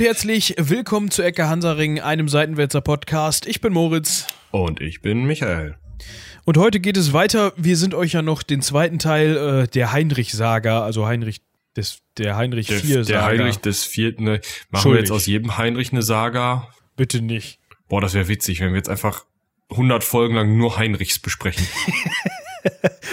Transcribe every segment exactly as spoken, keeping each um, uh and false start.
und herzlich willkommen zu Ecke Hansaring, einem Seitenwälzer Podcast. Ich bin Moritz. Und ich bin Michael. Und heute geht es weiter. Wir sind euch ja noch den zweiten Teil äh, der Heinrich-Saga, also Heinrich des, der Heinrich der, vier Saga. Der Heinrich des Vierten. Ne? Machen wir jetzt aus jedem Heinrich eine Saga? Bitte nicht. Boah, das wäre witzig, wenn wir jetzt einfach hundert Folgen lang nur Heinrichs besprechen.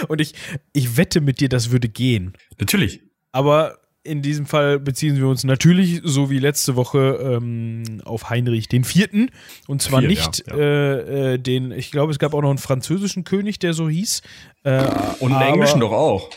Und ich, ich wette mit dir, das würde gehen. Natürlich. Aber in diesem Fall beziehen wir uns natürlich, so wie letzte Woche, ähm, auf Heinrich den Vierten. Und zwar Vier, nicht ja, ja. Äh, äh, den, ich glaube, es gab auch noch einen französischen König, der so hieß. Äh, Und einen aber, englischen doch auch.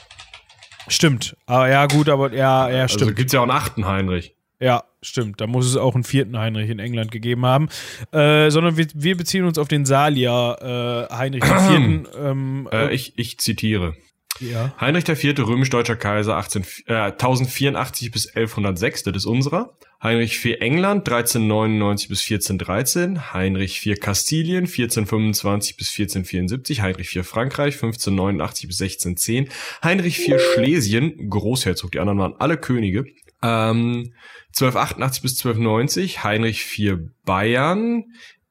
Stimmt. Aber ja, gut, aber ja, ja, stimmt. Also gibt es ja auch einen achten Heinrich. Ja, stimmt. Da muss es auch einen vierten Heinrich in England gegeben haben. Äh, sondern wir, wir beziehen uns auf den Salier äh, Heinrich den Vierten. Ähm, äh, ich, ich zitiere. Ja. Heinrich der Vierte, römisch-deutscher Kaiser, achtzehnhundertvierundachtzig bis elfhundertsechs, das ist unserer. Heinrich der Vierte England, dreizehnhundertneunundneunzig bis vierzehnhundertdreizehn. Heinrich der Vierte Kastilien, vierzehnhundertfünfundzwanzig bis vierzehnhundertvierundsiebzig. Heinrich der Vierte Frankreich, fünfzehnhundertneunundachtzig bis sechzehnhundertzehn. Heinrich der Vierte Schlesien, Großherzog, die anderen waren alle Könige. Ähm, zwölfhundertachtundachtzig bis zwölfhundertneunzig. Heinrich der Vierte Bayern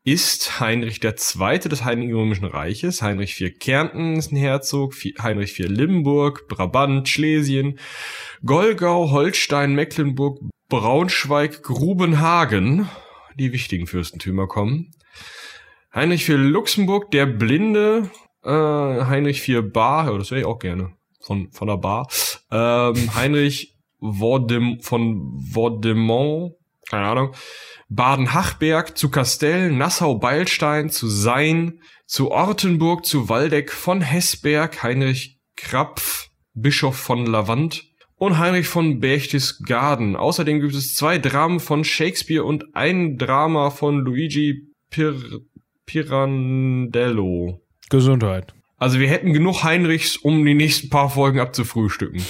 ist Heinrich der Zweite des Heiligen Römischen Reiches, Heinrich der Vierte Kärnten ist ein Herzog, Heinrich der Vierte Limburg, Brabant, Schlesien, Golgau, Holstein, Mecklenburg, Braunschweig, Grubenhagen, die wichtigen Fürstentümer kommen, Heinrich der Vierte Luxemburg, der Blinde, äh, Heinrich der Vierte Bar, das wäre ich auch gerne, von von der Bar, ähm, Heinrich Vordem, von Vordemont, keine Ahnung, Baden-Hachberg, zu Kastell, Nassau-Beilstein, zu Sayn, zu Ortenburg, zu Waldeck, von Heßberg, Heinrich Krapf, Bischof von Lavant und Heinrich von Berchtesgaden. Außerdem gibt es zwei Dramen von Shakespeare und ein Drama von Luigi Pir- Pirandello. Gesundheit. Also wir hätten genug Heinrichs, um die nächsten paar Folgen abzufrühstücken.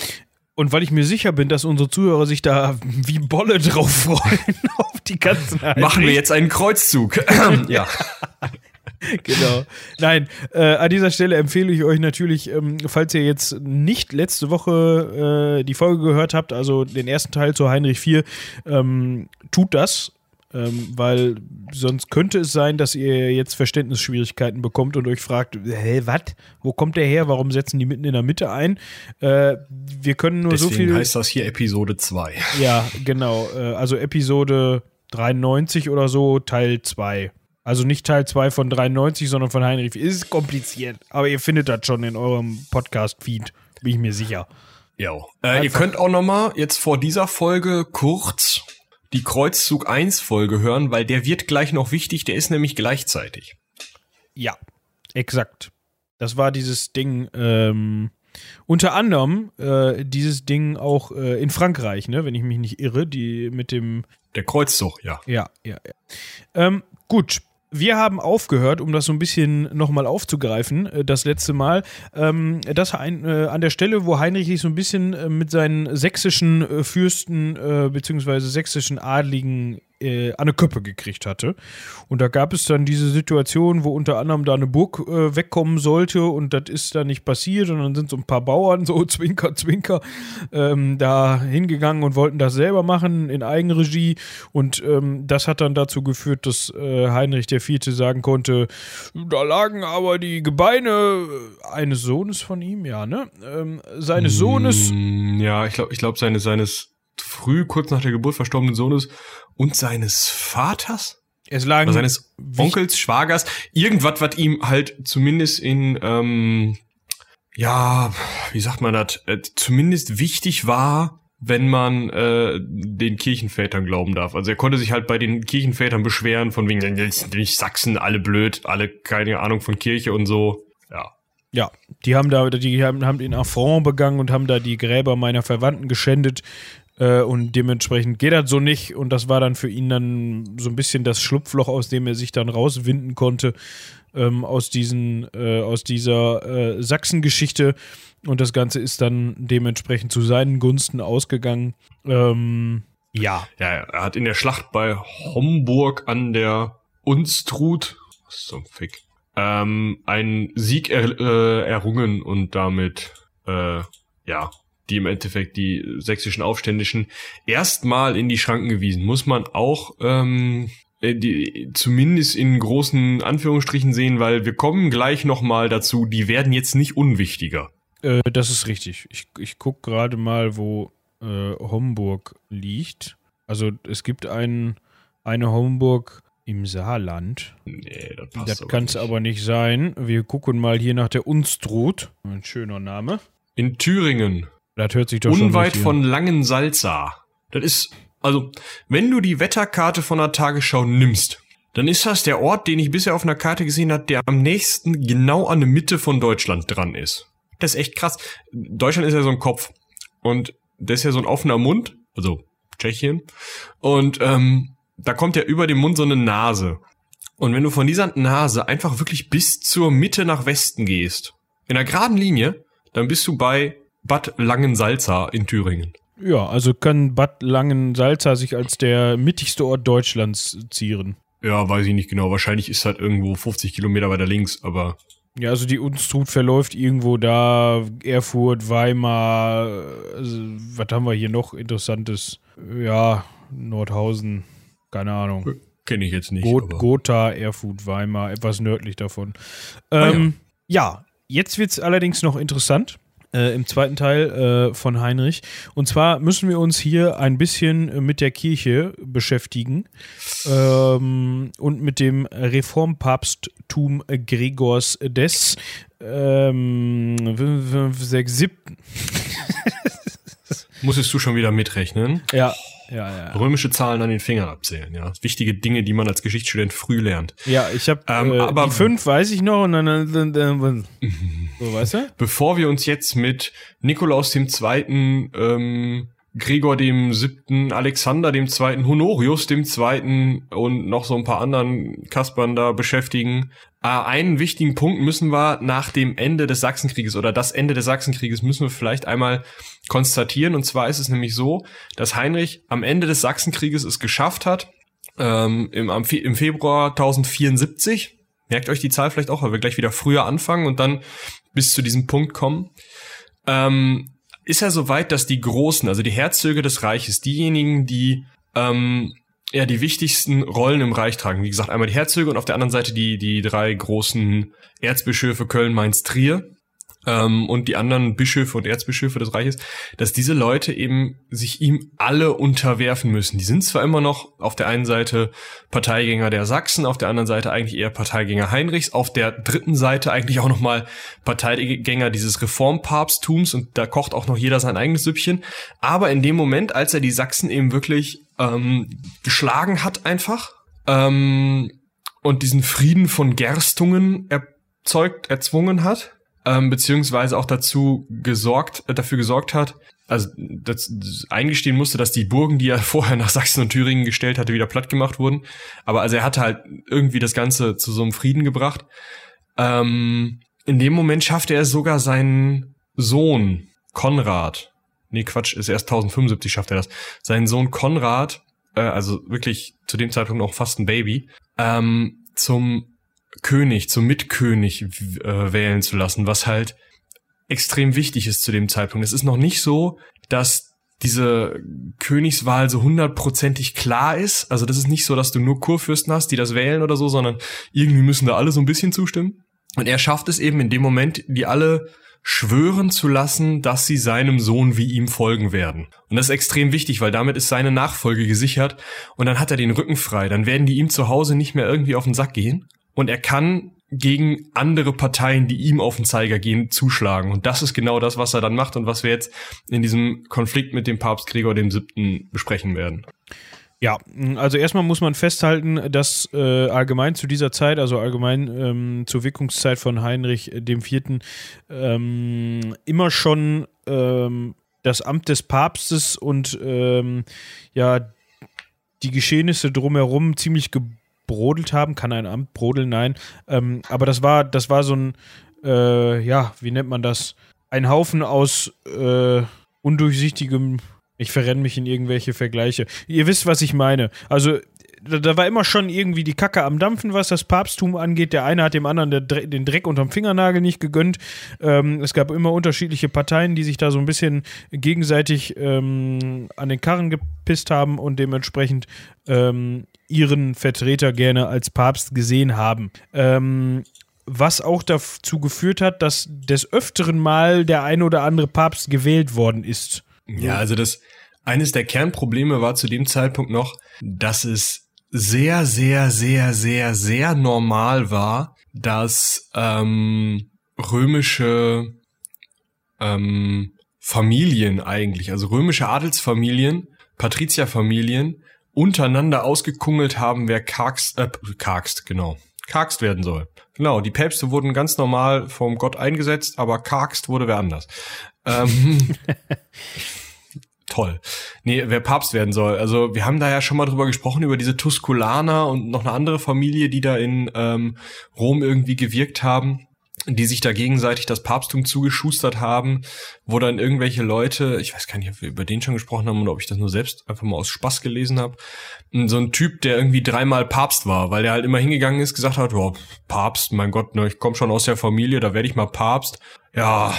Und weil ich mir sicher bin, dass unsere Zuhörer sich da wie Bolle drauf freuen, auf die ganzen Heinrich. Machen wir jetzt einen Kreuzzug. Ja. Genau. Nein, äh, an dieser Stelle empfehle ich euch natürlich, ähm, falls ihr jetzt nicht letzte Woche äh, die Folge gehört habt, also den ersten Teil zu Heinrich der Vierte, ähm, tut das. Ähm, weil sonst könnte es sein, dass ihr jetzt Verständnisschwierigkeiten bekommt und euch fragt, hä, was? Wo kommt der her? Warum setzen die mitten in der Mitte ein? Äh, wir können nur Deswegen so viel... Deswegen heißt das hier Episode zwei. Ja, genau. Äh, also Episode dreiundneunzig oder so, Teil zwei. Also nicht Teil zwei von dreiundneunzig, sondern von Heinrich. Ist kompliziert, aber ihr findet das schon in eurem Podcast-Feed, bin ich mir sicher. Ja. Äh, ihr könnt auch nochmal jetzt vor dieser Folge kurz die Kreuzzug eins Folge hören, weil der wird gleich noch wichtig, der ist nämlich gleichzeitig. Ja, exakt. Das war dieses Ding, ähm, unter anderem äh, dieses Ding auch äh, in Frankreich, ne, wenn ich mich nicht irre, die mit dem... Der Kreuzzug, ja. Ja, ja, ja. Ähm, gut, wir haben aufgehört, um das so ein bisschen nochmal aufzugreifen, äh, das letzte Mal, ähm, das ein, äh, an der Stelle, wo Heinrich sich so ein bisschen äh, mit seinen sächsischen äh, Fürsten äh, bzw. sächsischen Adligen äh, an eine Köppe gekriegt hatte. Und da gab es dann diese Situation, wo unter anderem da eine Burg äh, wegkommen sollte und das ist dann nicht passiert und dann sind so ein paar Bauern, so Zwinker, Zwinker, ähm, da hingegangen und wollten das selber machen in Eigenregie und ähm, das hat dann dazu geführt, dass äh, Heinrich der Vierte sagen konnte, da lagen aber die Gebeine eines Sohnes von ihm, ja, ne? Ähm, seines Sohnes. Ja, ich glaube, ich glaube, seine, seines früh, kurz nach der Geburt verstorbenen Sohnes und seines Vaters? Es lagen seines Onkels, Schwagers. Irgendwas, was ihm halt zumindest in, ähm, ja, wie sagt man das, äh, zumindest wichtig war, wenn man äh, den Kirchenvätern glauben darf. Also er konnte sich halt bei den Kirchenvätern beschweren, von wegen, nicht Sachsen, alle blöd, alle keine Ahnung von Kirche und so. Ja. Ja, die haben da, die haben, haben den Affront begangen und haben da die Gräber meiner Verwandten geschändet. Und dementsprechend geht das so nicht. Und das war dann für ihn dann so ein bisschen das Schlupfloch, aus dem er sich dann rauswinden konnte, ähm, aus diesen, äh, aus dieser äh, Sachsengeschichte. Und das Ganze ist dann dementsprechend zu seinen Gunsten ausgegangen. Ähm, ja. Ja, er hat in der Schlacht bei Homburg an der Unstrut, was zum Fick, ähm, einen Sieg er, äh, errungen und damit, äh, ja, die im Endeffekt die sächsischen Aufständischen erstmal in die Schranken gewiesen. Muss man auch ähm, die, zumindest in großen Anführungsstrichen sehen, weil wir kommen gleich nochmal dazu, die werden jetzt nicht unwichtiger. Äh, das ist richtig. Ich, ich gucke gerade mal, wo äh, Homburg liegt. Also es gibt einen, eine Homburg im Saarland. Nee, das passt Das kann es aber nicht sein. Wir gucken mal hier nach der Unstrut. Ein schöner Name. In Thüringen. Das hört sich doch schon unweit von Langensalza. Das ist, also, wenn du die Wetterkarte von der Tagesschau nimmst, dann ist das der Ort, den ich bisher auf einer Karte gesehen habe, der am nächsten genau an der Mitte von Deutschland dran ist. Das ist echt krass. Deutschland ist ja so ein Kopf. Und das ist ja so ein offener Mund. Also, Tschechien. Und, ähm, da kommt ja über dem Mund so eine Nase. Und wenn du von dieser Nase einfach wirklich bis zur Mitte nach Westen gehst, in einer geraden Linie, dann bist du bei Bad Langensalza in Thüringen. Ja, also kann Bad Langensalza sich als der mittigste Ort Deutschlands zieren. Ja, weiß ich nicht genau. Wahrscheinlich ist halt irgendwo fünfzig Kilometer weiter links, aber... Ja, also die Unstrut verläuft irgendwo da, Erfurt, Weimar, also, was haben wir hier noch Interessantes? Ja, Nordhausen, keine Ahnung. Kenne ich jetzt nicht. Got- Gotha, Erfurt, Weimar, etwas nördlich davon. Ähm, ah, ja. ja, jetzt wird's allerdings noch interessant. Äh, im zweiten Teil äh, von Heinrich. Und zwar müssen wir uns hier ein bisschen mit der Kirche beschäftigen ähm, und mit dem Reformpapsttum Gregors des ähm, siebten Musstest du schon wieder mitrechnen? Ja. Ja, ja, ja. Römische Zahlen an den Fingern abzählen, ja. Wichtige Dinge, die man als Geschichtsstudent früh lernt. Ja, ich habe ähm, äh, aber die fünf weiß ich noch und dann, dann, dann, dann so, weißt du? Bevor wir uns jetzt mit Nikolaus dem Zweiten, ähm, Gregor dem Siebten, Alexander dem Zweiten, Honorius dem Zweiten und noch so ein paar anderen Kaspern da beschäftigen, äh, einen wichtigen Punkt müssen wir nach dem Ende des Sachsenkrieges oder das Ende des Sachsenkrieges müssen wir vielleicht einmal konstatieren. Und zwar ist es nämlich so, dass Heinrich am Ende des Sachsenkrieges es geschafft hat, ähm, im, am Fe- im Februar tausendvierundsiebzig, merkt euch die Zahl vielleicht auch, weil wir gleich wieder früher anfangen und dann bis zu diesem Punkt kommen, ähm, ist er so weit, dass die Großen, also die Herzöge des Reiches, diejenigen, die ähm, ja die wichtigsten Rollen im Reich tragen, wie gesagt, einmal die Herzöge und auf der anderen Seite die die drei großen Erzbischöfe Köln, Mainz, Trier, ähm, und die anderen Bischöfe und Erzbischöfe des Reiches, dass diese Leute eben sich ihm alle unterwerfen müssen. Die sind zwar immer noch auf der einen Seite Parteigänger der Sachsen, auf der anderen Seite eigentlich eher Parteigänger Heinrichs, auf der dritten Seite eigentlich auch nochmal Parteigänger dieses Reformpapsttums und da kocht auch noch jeder sein eigenes Süppchen. Aber in dem Moment, als er die Sachsen eben wirklich ähm, geschlagen hat einfach ähm, und diesen Frieden von Gerstungen erzeugt, erzwungen hat, beziehungsweise auch dazu gesorgt, dafür gesorgt hat, also das eingestehen musste, dass die Burgen, die er vorher nach Sachsen und Thüringen gestellt hatte, wieder platt gemacht wurden. Aber also er hatte halt irgendwie das Ganze zu so einem Frieden gebracht. Ähm, in dem Moment schaffte er sogar seinen Sohn Konrad. Nee, Quatsch, ist erst tausendfünfundsiebzig schafft er das. Seinen Sohn Konrad, äh, also wirklich zu dem Zeitpunkt noch fast ein Baby, ähm, zum König, zum Mitkönig äh, wählen zu lassen, was halt extrem wichtig ist zu dem Zeitpunkt. Es ist noch nicht so, dass diese Königswahl so hundertprozentig klar ist. Also das ist nicht so, dass du nur Kurfürsten hast, die das wählen oder so, sondern irgendwie müssen da alle so ein bisschen zustimmen. Und er schafft es eben in dem Moment, die alle schwören zu lassen, dass sie seinem Sohn wie ihm folgen werden. Und das ist extrem wichtig, weil damit ist seine Nachfolge gesichert. Und dann hat er den Rücken frei. Dann werden die ihm zu Hause nicht mehr irgendwie auf den Sack gehen. Und er kann gegen andere Parteien, die ihm auf den Zeiger gehen, zuschlagen. Und das ist genau das, was er dann macht und was wir jetzt in diesem Konflikt mit dem Papst Gregor dem Siebten besprechen werden. Ja, also erstmal muss man festhalten, dass äh, allgemein zu dieser Zeit, also allgemein ähm, zur Wirkungszeit von Heinrich dem Vierten, ähm, immer schon ähm, das Amt des Papstes und ähm, ja die Geschehnisse drumherum ziemlich ge brodelt haben, kann ein Amt brodeln, nein, ähm, aber das war, das war so ein, äh, ja, wie nennt man das, ein Haufen aus äh, undurchsichtigem, ich verrenne mich in irgendwelche Vergleiche, ihr wisst, was ich meine, also da war immer schon irgendwie die Kacke am Dampfen, was das Papsttum angeht. Der eine hat dem anderen der Dre- den Dreck unterm Fingernagel nicht gegönnt. Ähm, es gab immer unterschiedliche Parteien, die sich da so ein bisschen gegenseitig ähm, an den Karren gepisst haben und dementsprechend ähm, ihren Vertreter gerne als Papst gesehen haben. Ähm, was auch dazu geführt hat, dass des Öfteren mal der eine oder andere Papst gewählt worden ist. Ja, also das eines der Kernprobleme war zu dem Zeitpunkt noch, dass es sehr, sehr, sehr, sehr, sehr normal war, dass ähm, römische ähm, Familien eigentlich, also römische Adelsfamilien, Patrizierfamilien, untereinander ausgekungelt haben, wer Karkst, äh, Karkst, genau, Karkst werden soll. Genau, die Päpste wurden ganz normal vom Gott eingesetzt, aber Karkst wurde wer anders. Ähm, toll. Nee, wer Papst werden soll. Also wir haben da ja schon mal drüber gesprochen, über diese Tusculaner und noch eine andere Familie, die da in ähm, Rom irgendwie gewirkt haben, die sich da gegenseitig das Papsttum zugeschustert haben, wo dann irgendwelche Leute, ich weiß gar nicht, ob wir über den schon gesprochen haben oder ob ich das nur selbst einfach mal aus Spaß gelesen habe, so ein Typ, der irgendwie dreimal Papst war, weil der halt immer hingegangen ist, gesagt hat, oh, Papst, mein Gott, ne, ich komme schon aus der Familie, da werde ich mal Papst. Ja,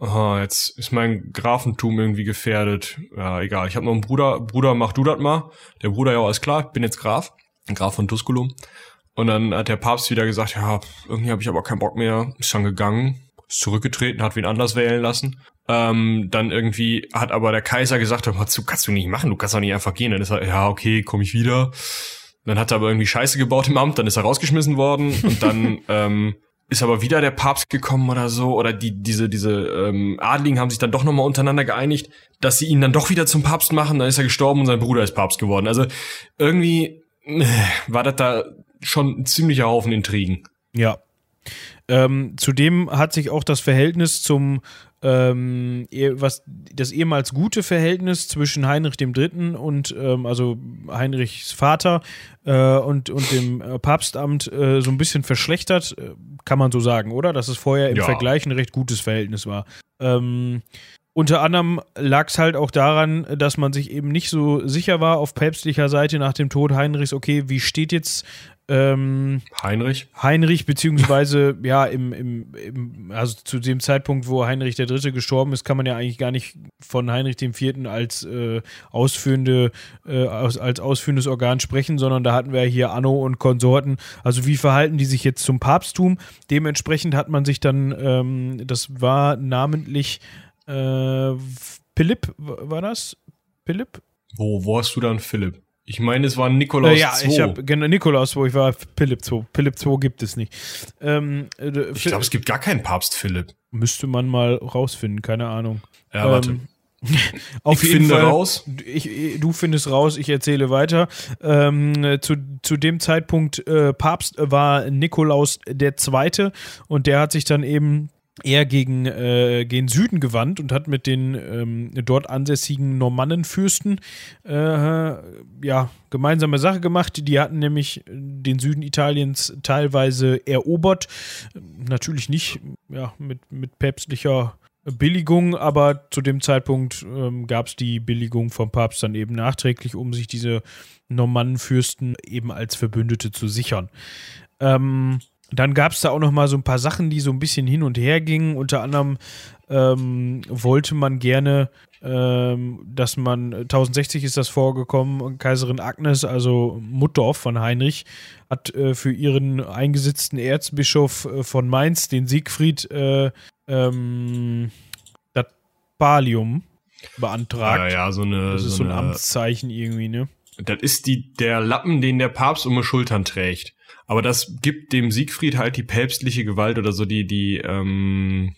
aha, jetzt ist mein Grafentum irgendwie gefährdet. Ja, egal, ich habe noch einen Bruder, Bruder, mach du das mal. Der Bruder, ja, alles klar, ich bin jetzt Graf, Graf von Tusculum. Und dann hat der Papst wieder gesagt, ja, irgendwie habe ich aber keinen Bock mehr, ist schon gegangen, ist zurückgetreten, hat wen anders wählen lassen. Ähm, dann irgendwie hat aber der Kaiser gesagt, dazu kannst du nicht machen, du kannst doch nicht einfach gehen. Dann ist er, ja, okay, komme ich wieder. Dann hat er aber irgendwie Scheiße gebaut im Amt, dann ist er rausgeschmissen worden. Und dann ähm, ist aber wieder der Papst gekommen oder so. Oder die diese diese ähm, Adligen haben sich dann doch nochmal untereinander geeinigt, dass sie ihn dann doch wieder zum Papst machen. Dann ist er gestorben und sein Bruder ist Papst geworden. Also irgendwie äh, war das da schon ein ziemlicher Haufen Intrigen. Ja. Ähm, zudem hat sich auch das Verhältnis zum, ähm, was das ehemals gute Verhältnis zwischen Heinrich dem Dritten und, ähm, also Heinrichs Vater äh, und, und dem Papstamt äh, so ein bisschen verschlechtert, kann man so sagen, oder? Dass es vorher im ja. Vergleich ein recht gutes Verhältnis war. Ähm, Unter anderem lag es halt auch daran, dass man sich eben nicht so sicher war auf päpstlicher Seite nach dem Tod Heinrichs, okay, wie steht jetzt ähm, Heinrich? Heinrich, beziehungsweise, ja, im, im, im, also zu dem Zeitpunkt, wo Heinrich der Dritte gestorben ist, kann man ja eigentlich gar nicht von Heinrich dem Vierten als äh, ausführende, äh, als, als ausführendes Organ sprechen, sondern da hatten wir hier Anno und Konsorten. Also wie verhalten die sich jetzt zum Papsttum? Dementsprechend hat man sich dann, ähm, das war namentlich Äh, Philipp, war das? Philipp? Wo, wo hast du dann Philipp? Ich meine, es war Nikolaus äh, ja, der Zweite. Ja, ich habe genau Nikolaus, wo ich war, Philipp der Zweite. Philipp der Zweite gibt es nicht. Ähm, äh, ich glaube, es gibt gar keinen Papst Philipp. Müsste man mal rausfinden, keine Ahnung. Ja, warte. Ähm, Auf ich jeden finde Fall, raus. Ich, du findest raus, ich erzähle weiter. Ähm, zu, zu dem Zeitpunkt äh, Papst war Nikolaus der Zweite und der hat sich dann eben eher gegen, äh, gegen Süden gewandt und hat mit den ähm, dort ansässigen Normannenfürsten äh, ja, gemeinsame Sache gemacht. Die hatten nämlich den Süden Italiens teilweise erobert. Natürlich nicht ja, mit, mit päpstlicher Billigung, aber zu dem Zeitpunkt ähm, gab es die Billigung vom Papst dann eben nachträglich, um sich diese Normannenfürsten eben als Verbündete zu sichern. Ähm, Dann gab es da auch noch mal so ein paar Sachen, die so ein bisschen hin und her gingen. Unter anderem ähm, wollte man gerne, ähm, dass man, tausendsechzig ist das vorgekommen, Kaiserin Agnes, also Mutter von Heinrich, hat äh, für ihren eingesetzten Erzbischof äh, von Mainz, den Siegfried, äh, ähm, das Pallium beantragt. Ja, ja, so eine, das ist so, so ein Amtszeichen irgendwie, ne? Das ist die, der Lappen, den der Papst um die Schultern trägt. Aber das gibt dem Siegfried halt die päpstliche Gewalt oder so die, die, ähm,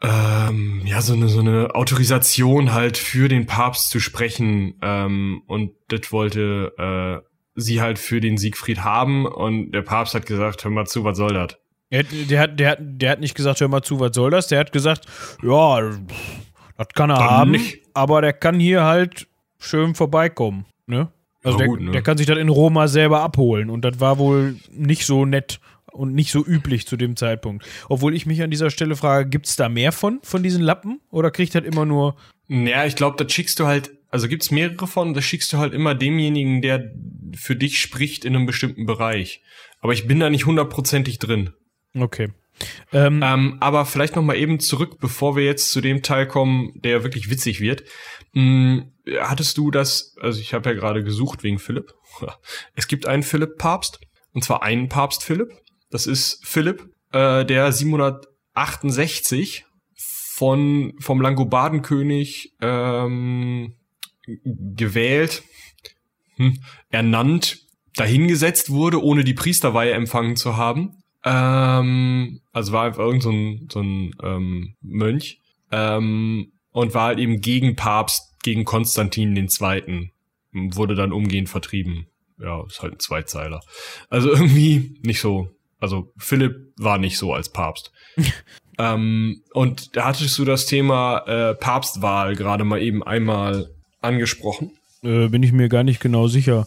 ähm, ja, so eine, so eine Autorisation halt für den Papst zu sprechen. Ähm, und das wollte äh, sie halt für den Siegfried haben. Und der Papst hat gesagt, hör mal zu, was soll das? Der, der, der, der hat nicht gesagt, hör mal zu, was soll das? Der hat gesagt, ja, das kann er dann haben, nicht. Aber der kann hier halt schön vorbeikommen, ne? Also der, gut, ne? Der kann sich das in Roma selber abholen und das war wohl nicht so nett und nicht so üblich zu dem Zeitpunkt. Obwohl ich mich an dieser Stelle frage, gibt's da mehr von, von diesen Lappen oder kriegt das immer nur... Naja, ich glaube, das schickst du halt also gibt's mehrere von, das schickst du halt immer demjenigen, der für dich spricht in einem bestimmten Bereich. Aber ich bin da nicht hundertprozentig drin. Okay. Ähm, ähm, aber vielleicht noch mal eben zurück, bevor wir jetzt zu dem Teil kommen, der wirklich witzig wird. Hm, hattest du das, also ich habe ja gerade gesucht wegen Philipp. Es gibt einen Philipp-Papst, und zwar einen Papst Philipp. Das ist Philipp, äh, der siebenhundertachtundsechzig von vom Langobardenkönig ähm, gewählt, hm, ernannt, dahingesetzt wurde, ohne die Priesterweihe empfangen zu haben. Ähm, also war einfach irgend so ein, so ein ähm, Mönch ähm, und war halt eben gegen Papst, gegen Konstantin den Zweiten. Wurde dann umgehend vertrieben. Ja, ist halt ein Zweizeiler. Also irgendwie nicht so. Also Philipp war nicht so als Papst. ähm, und da hattest du das Thema äh, Papstwahl gerade mal eben einmal angesprochen. Äh, bin ich mir gar nicht genau sicher.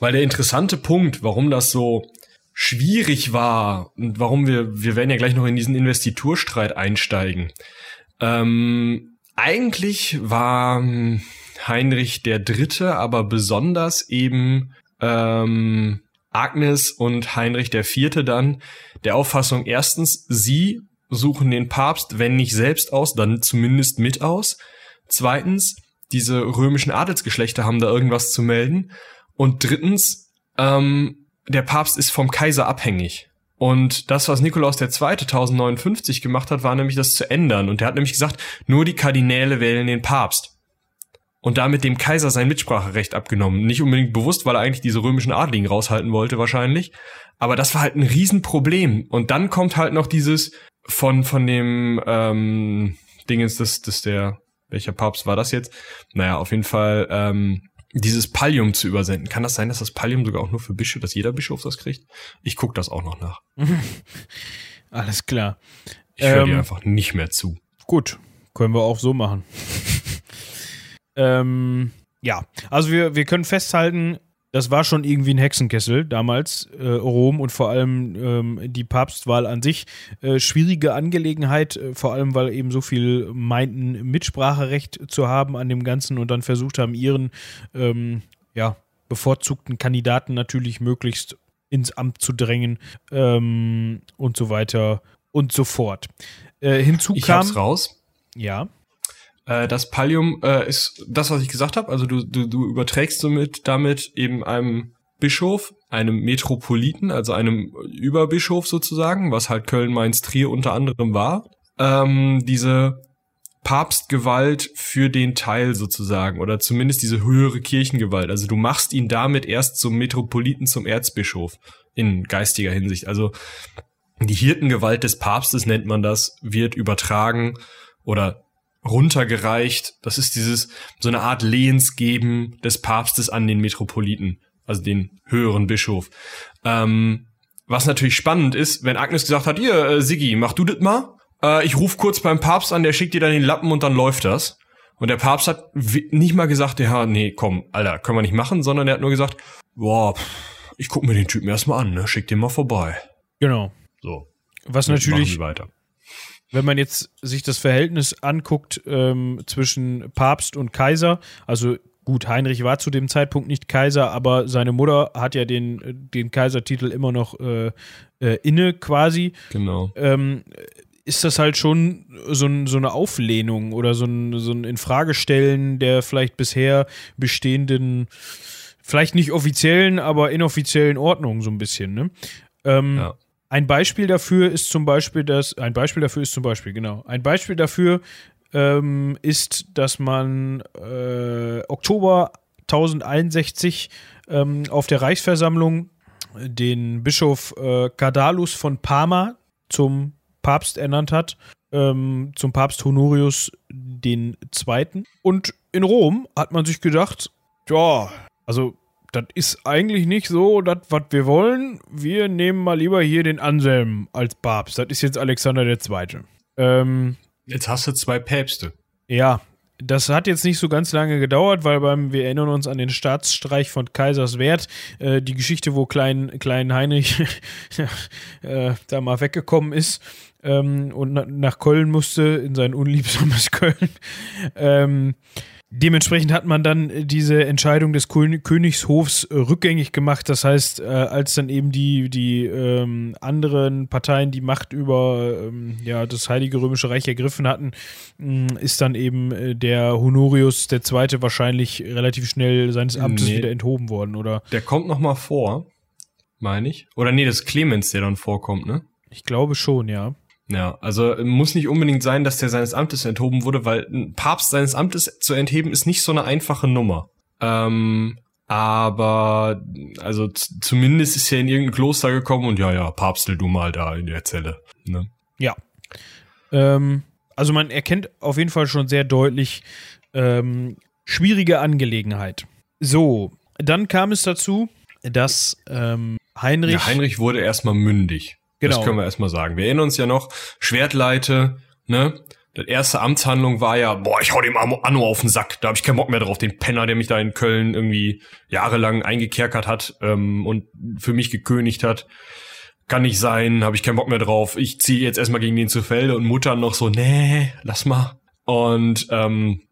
Weil der interessante Punkt, warum das so schwierig war und warum wir, wir werden ja gleich noch in diesen Investiturstreit einsteigen. Ähm, eigentlich war Heinrich der Dritte, aber besonders eben ähm, Agnes und Heinrich der Vierte dann der Auffassung, erstens, sie suchen den Papst, wenn nicht selbst aus, dann zumindest mit aus. Zweitens, diese römischen Adelsgeschlechter haben da irgendwas zu melden. Und drittens, ähm, der Papst ist vom Kaiser abhängig. Und das, was Nikolaus der Zweite tausendneunundfünfzig gemacht hat, war nämlich das zu ändern. Und er hat nämlich gesagt, nur die Kardinäle wählen den Papst. Und damit dem Kaiser sein Mitspracherecht abgenommen. Nicht unbedingt bewusst, weil er eigentlich diese römischen Adligen raushalten wollte wahrscheinlich. Aber das war halt ein Riesenproblem. Und dann kommt halt noch dieses von von dem ähm, Dingens, das, das der, welcher Papst war das jetzt? Naja, auf jeden Fall ähm, dieses Pallium zu übersenden. Kann das sein, dass das Pallium sogar auch nur für Bischöfe, dass jeder Bischof das kriegt? Ich guck das auch noch nach. Alles klar. Ich höre ähm, dir einfach nicht mehr zu. Gut, können wir auch so machen. Ähm, ja, also wir, wir können festhalten, das war schon irgendwie ein Hexenkessel damals, äh, Rom und vor allem ähm, die Papstwahl an sich. Äh, schwierige Angelegenheit, äh, vor allem weil eben so viel meinten, Mitspracherecht zu haben an dem Ganzen und dann versucht haben, ihren ähm, ja, bevorzugten Kandidaten natürlich möglichst ins Amt zu drängen ähm, und so weiter und so fort. Äh, hinzu kam... Ich hab's raus. Ja. Das Pallium äh, ist das, was ich gesagt habe. Also du, du, du überträgst somit damit eben einem Bischof, einem Metropoliten, also einem Überbischof sozusagen, was halt Köln, Mainz, Trier unter anderem war, ähm, diese Papstgewalt für den Teil sozusagen oder zumindest diese höhere Kirchengewalt. Also du machst ihn damit erst zum Metropoliten, zum Erzbischof in geistiger Hinsicht. Also die Hirtengewalt des Papstes nennt man das, wird übertragen oder runtergereicht. Das ist dieses, so eine Art Lehensgeben des Papstes an den Metropoliten, also den höheren Bischof. Ähm, was natürlich spannend ist, wenn Agnes gesagt hat, hier, äh, Siggi, mach du das mal. Äh, ich ruf kurz beim Papst an, der schickt dir dann den Lappen und dann läuft das. Und der Papst hat nicht mal gesagt, ja, nee, komm, Alter, können wir nicht machen, sondern er hat nur gesagt, boah, ich guck mir den Typen erstmal an, ne? Schick den mal vorbei. Genau. So. Was natürlich... Wenn man jetzt sich das Verhältnis anguckt ähm, zwischen Papst und Kaiser, also gut, Heinrich war zu dem Zeitpunkt nicht Kaiser, aber seine Mutter hat ja den, den Kaisertitel immer noch äh, äh, inne quasi. Genau. Ähm, ist das halt schon so, ein, so eine Auflehnung oder so ein, so ein Infragestellen der vielleicht bisher bestehenden, vielleicht nicht offiziellen, aber inoffiziellen Ordnung so ein bisschen, ne? Ähm, ja. Ein Beispiel dafür ist zum Beispiel, dass ein Beispiel dafür ist zum Beispiel, genau. Ein Beispiel dafür ähm, ist, dass man äh, Oktober tausendeinundsechzig ähm, auf der Reichsversammlung den Bischof äh, Cardalus von Parma zum Papst ernannt hat, ähm, zum Papst Honorius den Zweiten. Und in Rom hat man sich gedacht, ja, also das ist eigentlich nicht so, das, was wir wollen. Wir nehmen mal lieber hier den Anselm als Papst. Das ist jetzt Alexander der Zweite. Ähm, jetzt hast du zwei Päpste. Ja, das hat jetzt nicht so ganz lange gedauert, weil beim, wir erinnern uns an den Staatsstreich von Kaiserswerth, äh, die Geschichte, wo klein, klein Heinrich äh, da mal weggekommen ist ähm, und na, nach Köln musste, in sein unliebsames Köln. Ähm, Dementsprechend hat man dann diese Entscheidung des Königshofs rückgängig gemacht. Das heißt, als dann eben die, die ähm, anderen Parteien die Macht über ähm, ja, das Heilige Römische Reich ergriffen hatten, ist dann eben der Honorius der Zweite wahrscheinlich relativ schnell seines Amtes nee, wieder enthoben worden, oder? Der kommt nochmal vor, meine ich. Oder nee, das ist Clemens, der dann vorkommt, ne? Ich glaube schon, ja. Ja, also muss nicht unbedingt sein, dass der seines Amtes enthoben wurde, weil ein Papst seines Amtes zu entheben ist nicht so eine einfache Nummer. Ähm, aber also z- zumindest ist er in irgendein Kloster gekommen und ja, ja, papstel du mal da in der Zelle. Ne? Ja. Ähm, also man erkennt auf jeden Fall schon sehr deutlich ähm, schwierige Angelegenheit. So, dann kam es dazu, dass ähm, Heinrich... Ja, Heinrich wurde erstmal mündig. Genau. Das können wir erstmal sagen. Wir erinnern uns ja noch, Schwertleite, ne? Die erste Amtshandlung war ja, boah, ich hau dem Anno auf den Sack, da habe ich keinen Bock mehr drauf, den Penner, der mich da in Köln irgendwie jahrelang eingekerkert hat ähm, und für mich gekönigt hat. Kann nicht sein, habe ich keinen Bock mehr drauf. Ich ziehe jetzt erstmal gegen den zu Felde und Mutter noch so, nee, lass mal. Und ähm,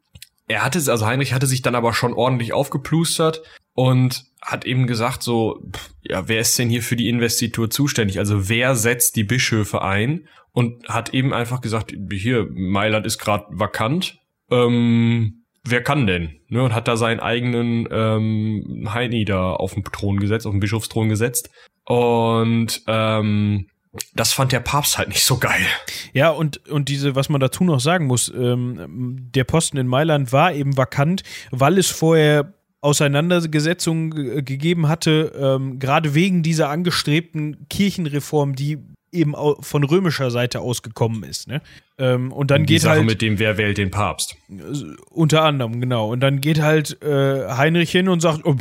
er hatte also Heinrich hatte sich dann aber schon ordentlich aufgeplustert und hat eben gesagt so, pff, ja, wer ist denn hier für die Investitur zuständig? Also wer setzt die Bischöfe ein? Und hat eben einfach gesagt, hier, Mailand ist gerade vakant, ähm, wer kann denn? Ne? Und hat da seinen eigenen ähm, Heini da auf den Thron gesetzt, auf den Bischofsthron gesetzt. Und ähm, das fand der Papst halt nicht so geil. Ja, und, und diese, was man dazu noch sagen muss, ähm, der Posten in Mailand war eben vakant, weil es vorher Auseinandersetzungen g- gegeben hatte, ähm, gerade wegen dieser angestrebten Kirchenreform, die eben au- von römischer Seite ausgekommen ist. Ne? Ähm, und dann und die geht Sache halt mit dem, wer wählt den Papst. Äh, unter anderem, genau. Und dann geht halt äh, Heinrich hin und sagt, oh,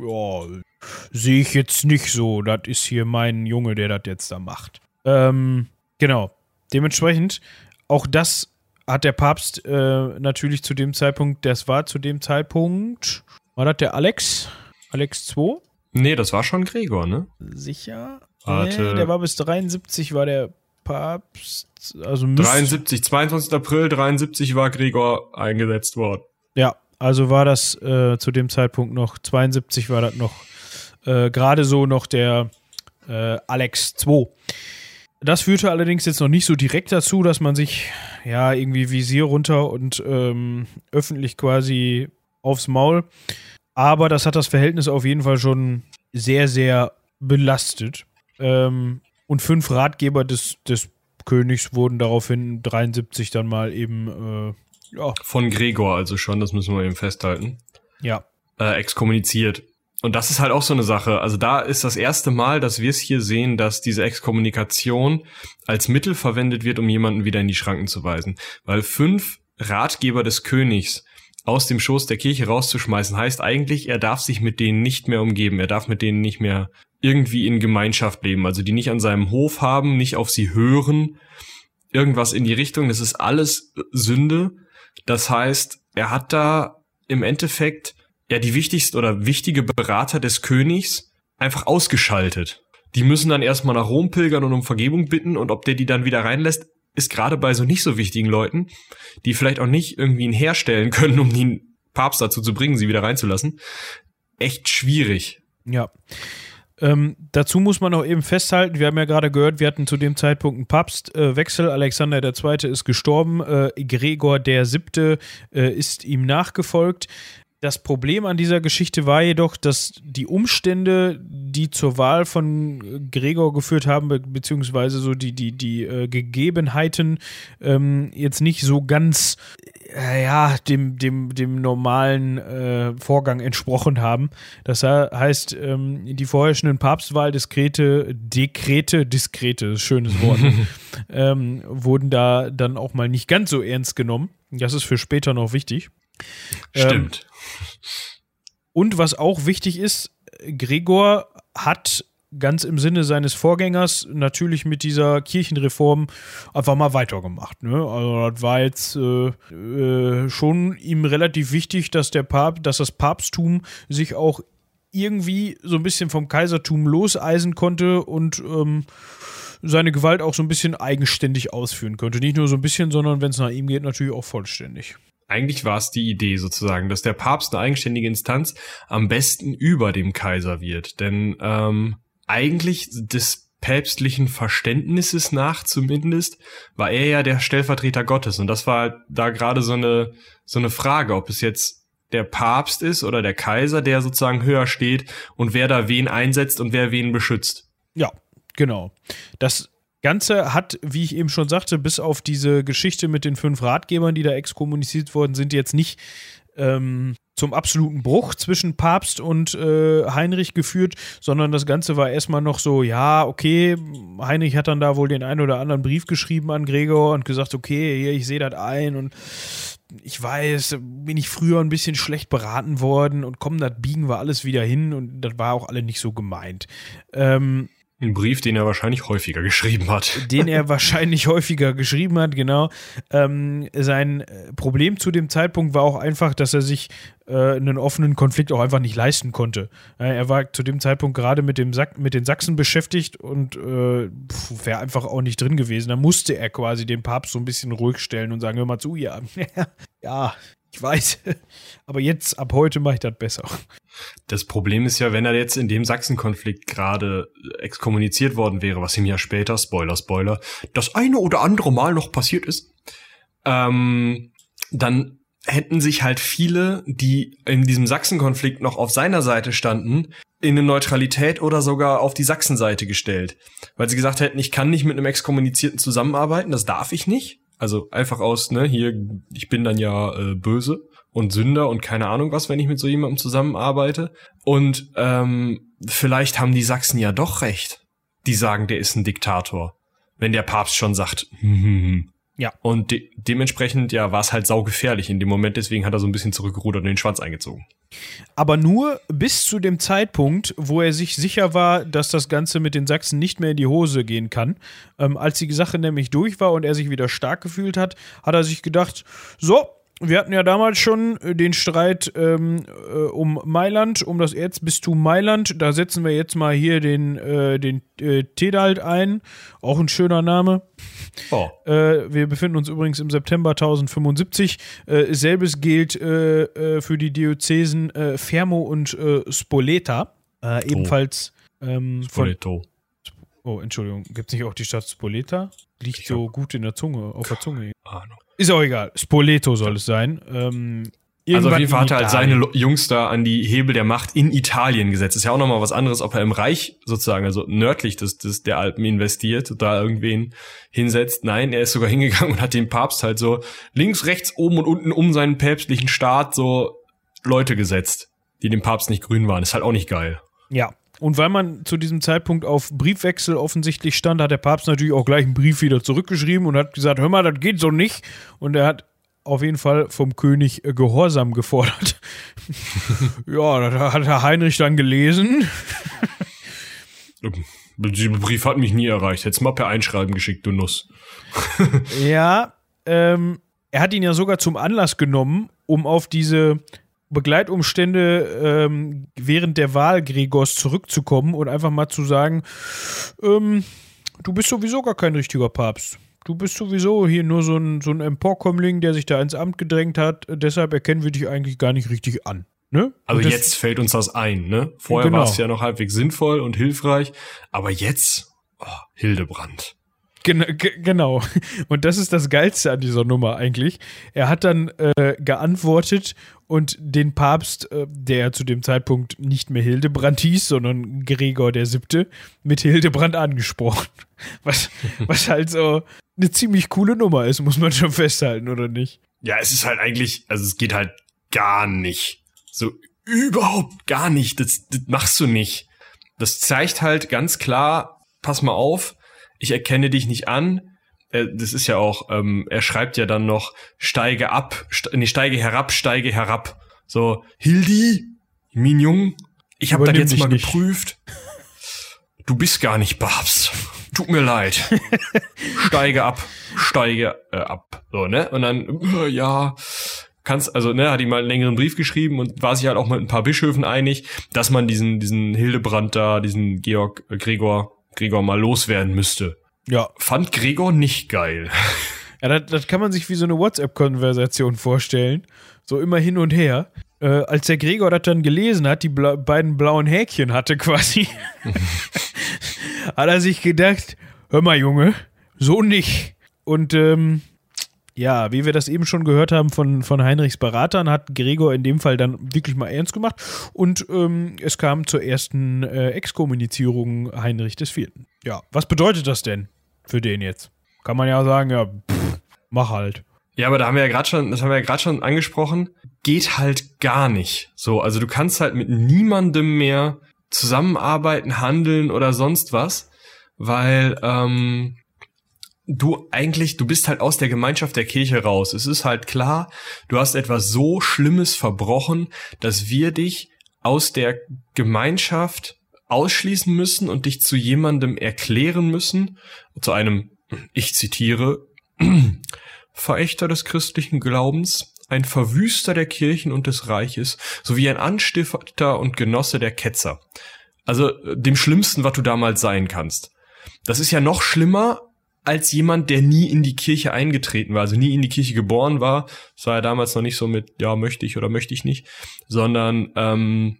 ja, sehe ich jetzt nicht so, das ist hier mein Junge, der das jetzt da macht. Ähm, genau. Dementsprechend, auch das hat der Papst äh, natürlich zu dem Zeitpunkt, das war zu dem Zeitpunkt... War das der Alex? Alex der Zweite? Nee, das war schon Gregor, ne? Sicher? Warte. Nee, der war bis dreiundsiebzig, war der Papst. Also dreiundsiebzig, zweiundzwanzigster April dreiundsiebzig war Gregor eingesetzt worden. Ja, also war das äh, zu dem Zeitpunkt noch, zweiundsiebzig war das noch, äh, gerade so noch der äh, Alex der Zweite. Das führte allerdings jetzt noch nicht so direkt dazu, dass man sich, ja, irgendwie Visier runter und ähm, öffentlich quasi aufs Maul. Aber das hat das Verhältnis auf jeden Fall schon sehr, sehr belastet. Ähm, und fünf Ratgeber des, des Königs wurden daraufhin dreiundsiebzig dann mal eben äh, ja. Von Gregor also schon, das müssen wir eben festhalten. Ja. Äh, exkommuniziert. Und das ist halt auch so eine Sache. Also da ist das erste Mal, dass wir es hier sehen, dass diese Exkommunikation als Mittel verwendet wird, um jemanden wieder in die Schranken zu weisen. Weil fünf Ratgeber des Königs aus dem Schoß der Kirche rauszuschmeißen, heißt eigentlich, er darf sich mit denen nicht mehr umgeben, er darf mit denen nicht mehr irgendwie in Gemeinschaft leben, also die nicht an seinem Hof haben, nicht auf sie hören, irgendwas in die Richtung, das ist alles Sünde. Das heißt, er hat da im Endeffekt ja die wichtigsten oder wichtige Berater des Königs einfach ausgeschaltet. Die müssen dann erstmal nach Rom pilgern und um Vergebung bitten, und ob der die dann wieder reinlässt, ist gerade bei so nicht so wichtigen Leuten, die vielleicht auch nicht irgendwie ihn herstellen können, um den Papst dazu zu bringen, sie wieder reinzulassen, echt schwierig. Ja. Ähm, dazu muss man auch eben festhalten, wir haben ja gerade gehört, wir hatten zu dem Zeitpunkt einen Papstwechsel, äh, Alexander der Zweite ist gestorben, äh, Gregor der Siebte äh, ist ihm nachgefolgt. Das Problem an dieser Geschichte war jedoch, dass die Umstände, die zur Wahl von Gregor geführt haben, be- beziehungsweise so die, die, die äh, Gegebenheiten ähm, jetzt nicht so ganz äh, ja, dem, dem, dem normalen äh, Vorgang entsprochen haben. Das heißt, ähm, die vorherrschenden Papstwahldekrete, Dekrete, diskrete, schönes Wort, ähm, wurden da dann auch mal nicht ganz so ernst genommen. Das ist für später noch wichtig. Stimmt. Ähm, und was auch wichtig ist, Gregor hat ganz im Sinne seines Vorgängers natürlich mit dieser Kirchenreform einfach mal weitergemacht. Ne? Also das war jetzt äh, äh, schon ihm relativ wichtig, dass der Papst, dass das Papsttum sich auch irgendwie so ein bisschen vom Kaisertum loseisen konnte und ähm, seine Gewalt auch so ein bisschen eigenständig ausführen konnte. Nicht nur so ein bisschen, sondern wenn es nach ihm geht, natürlich auch vollständig. eigentlich war es die Idee sozusagen, dass der Papst eine eigenständige Instanz am besten über dem Kaiser wird. Denn ähm, eigentlich des päpstlichen Verständnisses nach zumindest war er ja der Stellvertreter Gottes. Und das war da gerade so eine so eine Frage, ob es jetzt der Papst ist oder der Kaiser, der sozusagen höher steht und wer da wen einsetzt und wer wen beschützt. Ja, genau. Das Ganze hat, wie ich eben schon sagte, bis auf diese Geschichte mit den fünf Ratgebern, die da exkommuniziert wurden, sind jetzt nicht ähm, zum absoluten Bruch zwischen Papst und äh, Heinrich geführt, sondern das Ganze war erstmal noch so, ja, okay, Heinrich hat dann da wohl den einen oder anderen Brief geschrieben an Gregor und gesagt, okay, hier, ich sehe das ein und ich weiß, bin ich früher ein bisschen schlecht beraten worden und komm, das biegen wir alles wieder hin und das war auch alle nicht so gemeint. Ähm, Ein Brief, den er wahrscheinlich häufiger geschrieben hat. Den er wahrscheinlich häufiger geschrieben hat, genau. Ähm, sein Problem zu dem Zeitpunkt war auch einfach, dass er sich äh, einen offenen Konflikt auch einfach nicht leisten konnte. Äh, er war zu dem Zeitpunkt gerade mit, dem Sa- mit den Sachsen beschäftigt und äh, wäre einfach auch nicht drin gewesen. Da musste er quasi den Papst so ein bisschen ruhig stellen und sagen, hör mal zu, ja, ja, ich weiß, aber jetzt, ab heute mache ich das besser. Das Problem ist ja, wenn er jetzt in dem Sachsenkonflikt gerade exkommuniziert worden wäre, was ihm ja später, Spoiler, Spoiler, das eine oder andere Mal noch passiert ist, ähm, dann hätten sich halt viele, die in diesem Sachsenkonflikt noch auf seiner Seite standen, in eine Neutralität oder sogar auf die Sachsenseite gestellt. Weil sie gesagt hätten, ich kann nicht mit einem Exkommunizierten zusammenarbeiten, das darf ich nicht. Also einfach aus, ne, hier, ich bin dann ja äh, böse und Sünder und keine Ahnung was, wenn ich mit so jemandem zusammenarbeite. Und ähm, vielleicht haben die Sachsen ja doch recht. Die sagen, der ist ein Diktator. Wenn der Papst schon sagt, hm. Ja. Und de- dementsprechend, ja, war es halt saugefährlich in dem Moment. Deswegen hat er so ein bisschen zurückgerudert und den Schwanz eingezogen. Aber nur bis zu dem Zeitpunkt, wo er sich sicher war, dass das Ganze mit den Sachsen nicht mehr in die Hose gehen kann. Ähm, als die Sache nämlich durch war und er sich wieder stark gefühlt hat, hat er sich gedacht, so, wir hatten ja damals schon den Streit ähm, äh, um Mailand, um das Erzbistum Mailand. Da setzen wir jetzt mal hier den, äh, den äh, Tedald ein. Auch ein schöner Name. Oh. Äh, wir befinden uns übrigens im September tausendfünfundsiebzig. Äh, selbes gilt äh, äh, für die Diözesen äh, Fermo und äh, Spoleta. Äh, ebenfalls ähm, Spoleto. Von, oh, Entschuldigung. Gibt es nicht auch die Stadt Spoleta? Liegt ich so gut in der Zunge, auf der Zunge. Ahnung. Ist auch egal. Spoleto soll es sein. Ähm, also auf jeden Fall hat er halt seine Jungs da an die Hebel der Macht in Italien gesetzt. Ist ja auch nochmal was anderes, ob er im Reich sozusagen, also nördlich des, des der Alpen investiert, da irgendwen hinsetzt. Nein, er ist sogar hingegangen und hat den Papst halt so links, rechts, oben und unten um seinen päpstlichen Staat so Leute gesetzt, die dem Papst nicht grün waren. Ist halt auch nicht geil. Ja. Und weil man zu diesem Zeitpunkt auf Briefwechsel offensichtlich stand, hat der Papst natürlich auch gleich einen Brief wieder zurückgeschrieben und hat gesagt, hör mal, das geht so nicht. Und er hat auf jeden Fall vom König Gehorsam gefordert. Ja, das hat Herr Heinrich dann gelesen. Der Brief hat mich nie erreicht. Hättest mal per Einschreiben geschickt, du Nuss. Ja, ähm, er hat ihn ja sogar zum Anlass genommen, um auf diese Begleitumstände ähm, während der Wahl Gregors zurückzukommen und einfach mal zu sagen, ähm, du bist sowieso gar kein richtiger Papst. Du bist sowieso hier nur so ein, so ein Emporkömmling, der sich da ins Amt gedrängt hat. Deshalb erkennen wir dich eigentlich gar nicht richtig an. Ne? Also jetzt fällt uns das ein. Ne? Vorher genau. War es ja noch halbwegs sinnvoll und hilfreich. Aber jetzt, oh, Hildebrand. Gen- g- genau. Und das ist das Geilste an dieser Nummer eigentlich. Er hat dann äh, geantwortet und den Papst, äh, der zu dem Zeitpunkt nicht mehr Hildebrand hieß, sondern Gregor der Siebte, mit Hildebrand angesprochen. Was, was halt so eine ziemlich coole Nummer ist, muss man schon festhalten, oder nicht? Ja, es ist halt eigentlich, also es geht halt gar nicht. So überhaupt gar nicht. Das, das machst du nicht. Das zeigt halt ganz klar, pass mal auf, ich erkenne dich nicht an. Das ist ja auch, ähm, er schreibt ja dann noch, steige ab, ste- nee, steige herab, steige herab. So, Hildi, mein Jung, ich habe das jetzt mal geprüft. Du bist gar nicht Papst. Tut mir leid. Steige ab, steige äh, ab. So, ne? Und dann, äh, ja, kannst, also, ne, hat ihm mal einen längeren Brief geschrieben und war sich halt auch mit ein paar Bischöfen einig, dass man diesen, diesen Hildebrand da, diesen Georg, äh, Gregor, Gregor mal loswerden müsste. Ja. Fand Gregor nicht geil. Ja, das, das kann man sich wie so eine WhatsApp-Konversation vorstellen. So immer hin und her. Äh, als der Gregor das dann gelesen hat, die bla- beiden blauen Häkchen hatte quasi, hat er sich gedacht, hör mal Junge, so nicht. Und ähm, ja, wie wir das eben schon gehört haben von, von Heinrichs Beratern, hat Gregor in dem Fall dann wirklich mal ernst gemacht. Und ähm, es kam zur ersten äh, Exkommunizierung Heinrich des Vierten Ja, was bedeutet das denn für den jetzt? Kann man ja sagen, ja, pff, mach halt. Ja, aber da haben wir ja gerade schon, das haben wir ja gerade schon angesprochen, geht halt gar nicht. So, also du kannst halt mit niemandem mehr zusammenarbeiten, handeln oder sonst was, weil ähm, du eigentlich, du bist halt aus der Gemeinschaft der Kirche raus. Es ist halt klar, du hast etwas so Schlimmes verbrochen, dass wir dich aus der Gemeinschaft ausschließen müssen und dich zu jemandem erklären müssen, zu einem, ich zitiere, Verächter des christlichen Glaubens, ein Verwüster der Kirchen und des Reiches, sowie ein Anstifter und Genosse der Ketzer. Also dem Schlimmsten, was du damals sein kannst. Das ist ja noch schlimmer als jemand, der nie in die Kirche eingetreten war, also nie in die Kirche geboren war. Das war ja damals noch nicht so mit, ja, möchte ich oder möchte ich nicht, sondern ähm,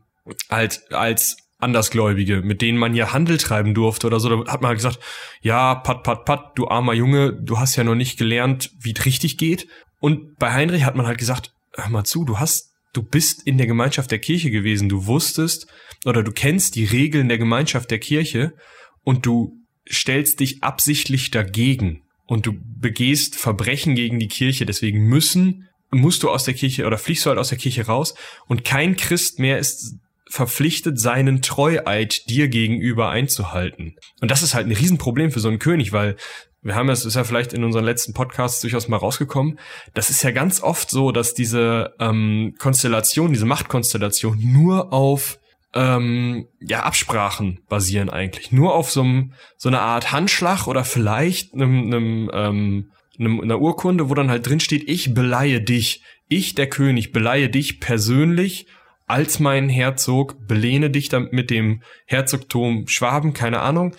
als, als Andersgläubige, mit denen man ja Handel treiben durfte oder so, da hat man halt gesagt, ja, pat, pat, pat, du armer Junge, du hast ja noch nicht gelernt, wie es richtig geht. Und bei Heinrich hat man halt gesagt, hör mal zu, du hast, du bist in der Gemeinschaft der Kirche gewesen, du wusstest oder du kennst die Regeln der Gemeinschaft der Kirche und du stellst dich absichtlich dagegen und du begehst Verbrechen gegen die Kirche, deswegen müssen, musst du aus der Kirche oder fliegst du halt aus der Kirche raus und kein Christ mehr ist verpflichtet, seinen Treueid dir gegenüber einzuhalten. Und das ist halt ein Riesenproblem für so einen König, weil wir haben das, ist ja vielleicht in unseren letzten Podcasts durchaus mal rausgekommen, das ist ja ganz oft so, dass diese ähm, Konstellation, diese Machtkonstellation nur auf ähm, ja Absprachen basieren eigentlich, nur auf so einem so einer Art Handschlag oder vielleicht einem, einem, ähm, einem, einer Urkunde, wo dann halt drin steht, ich beleihe dich, ich der König beleihe dich persönlich als mein Herzog, belehne dich dann mit dem Herzogtum Schwaben, keine Ahnung,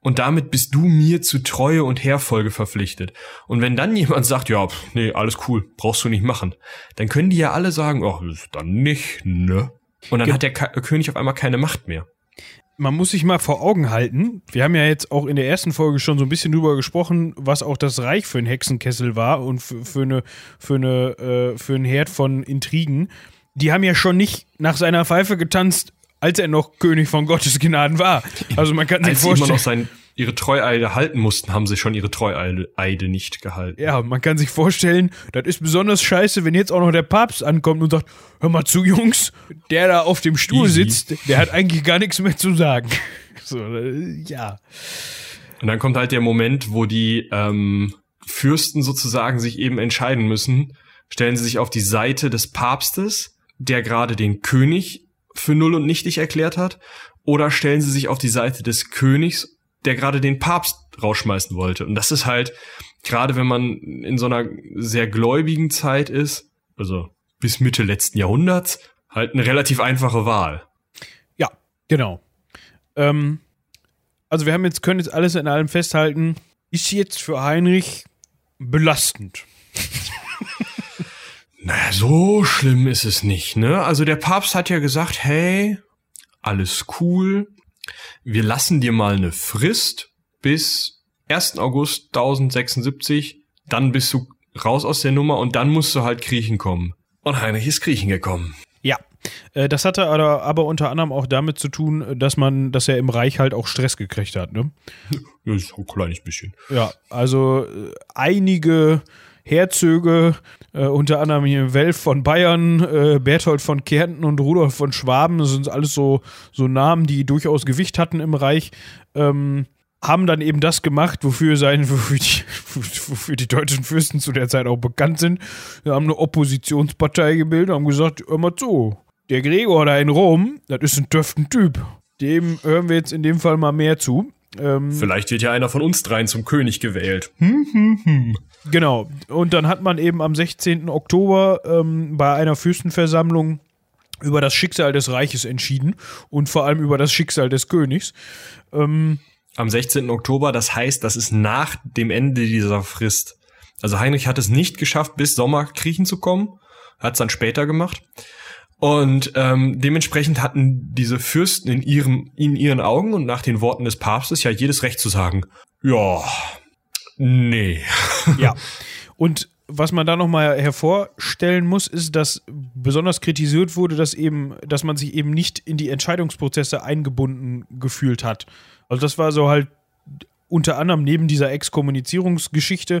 und damit bist du mir zu Treue und Heerfolge verpflichtet. Und wenn dann jemand sagt, ja, pf, nee, alles cool, brauchst du nicht machen, dann können die ja alle sagen, ach, dann nicht, ne? Und dann ja. hat der Ka- König auf einmal keine Macht mehr. Man muss sich mal vor Augen halten, wir haben ja jetzt auch in der ersten Folge schon so ein bisschen drüber gesprochen, was auch das Reich für ein Hexenkessel war und für, für, eine, für, eine, äh, für einen Herd von Intrigen. Die haben ja schon nicht nach seiner Pfeife getanzt, als er noch König von Gottes Gnaden war. Also man kann sich als vorstellen, sie immer noch sein, ihre Treueide halten mussten, haben sie schon ihre Treueide nicht gehalten. Ja, man kann sich vorstellen, das ist besonders scheiße, wenn jetzt auch noch der Papst ankommt und sagt, hör mal zu, Jungs, der da auf dem Stuhl Easy. sitzt, der hat eigentlich gar nichts mehr zu sagen. So, ja. Und dann kommt halt der Moment, wo die ähm, Fürsten sozusagen sich eben entscheiden müssen, stellen sie sich auf die Seite des Papstes, der gerade den König für null und nichtig erklärt hat, oder stellen sie sich auf die Seite des Königs, der gerade den Papst rausschmeißen wollte. Und das ist halt, gerade wenn man in so einer sehr gläubigen Zeit ist, also bis Mitte letzten Jahrhunderts, halt eine relativ einfache Wahl. Ja, genau. Ähm, also wir haben jetzt, können jetzt alles in allem festhalten, ist jetzt für Heinrich belastend. Naja, so schlimm ist es nicht, ne? Also der Papst hat ja gesagt, hey, alles cool, wir lassen dir mal eine Frist bis ersten August tausendsechsundsiebzig, dann bist du raus aus der Nummer und dann musst du halt kriechen kommen. Und Heinrich ist kriechen gekommen. Ja, das hatte aber unter anderem auch damit zu tun, dass man, dass er im Reich halt auch Stress gekriegt hat, ne? Ja, so ein kleines bisschen. Ja, also einige Herzöge, äh, unter anderem hier Welf von Bayern, äh, Berthold von Kärnten und Rudolf von Schwaben, das sind alles so, so Namen, die durchaus Gewicht hatten im Reich, ähm, haben dann eben das gemacht, wofür, sein, wofür, die, wofür die deutschen Fürsten zu der Zeit auch bekannt sind. Wir haben eine Oppositionspartei gebildet und haben gesagt, hör mal zu, der Gregor da in Rom, das ist ein töften Typ. Dem hören wir jetzt in dem Fall mal mehr zu. Ähm, Vielleicht wird ja einer von uns dreien zum König gewählt. Hm, hm, hm. Genau. Und dann hat man eben am sechzehnten Oktober ähm, bei einer Fürstenversammlung über das Schicksal des Reiches entschieden und vor allem über das Schicksal des Königs. Ähm, am sechzehnten Oktober, das heißt, das ist nach dem Ende dieser Frist. Also Heinrich hat es nicht geschafft, bis Sommer kriechen zu kommen, hat es dann später gemacht. Und ähm, dementsprechend hatten diese Fürsten in, ihrem, in ihren Augen und nach den Worten des Papstes ja jedes Recht zu sagen, ja, nee. Ja, und was man da nochmal hervorstellen muss, ist, dass besonders kritisiert wurde, dass eben, dass man sich eben nicht in die Entscheidungsprozesse eingebunden gefühlt hat. Also das war so halt unter anderem neben dieser Exkommunizierungsgeschichte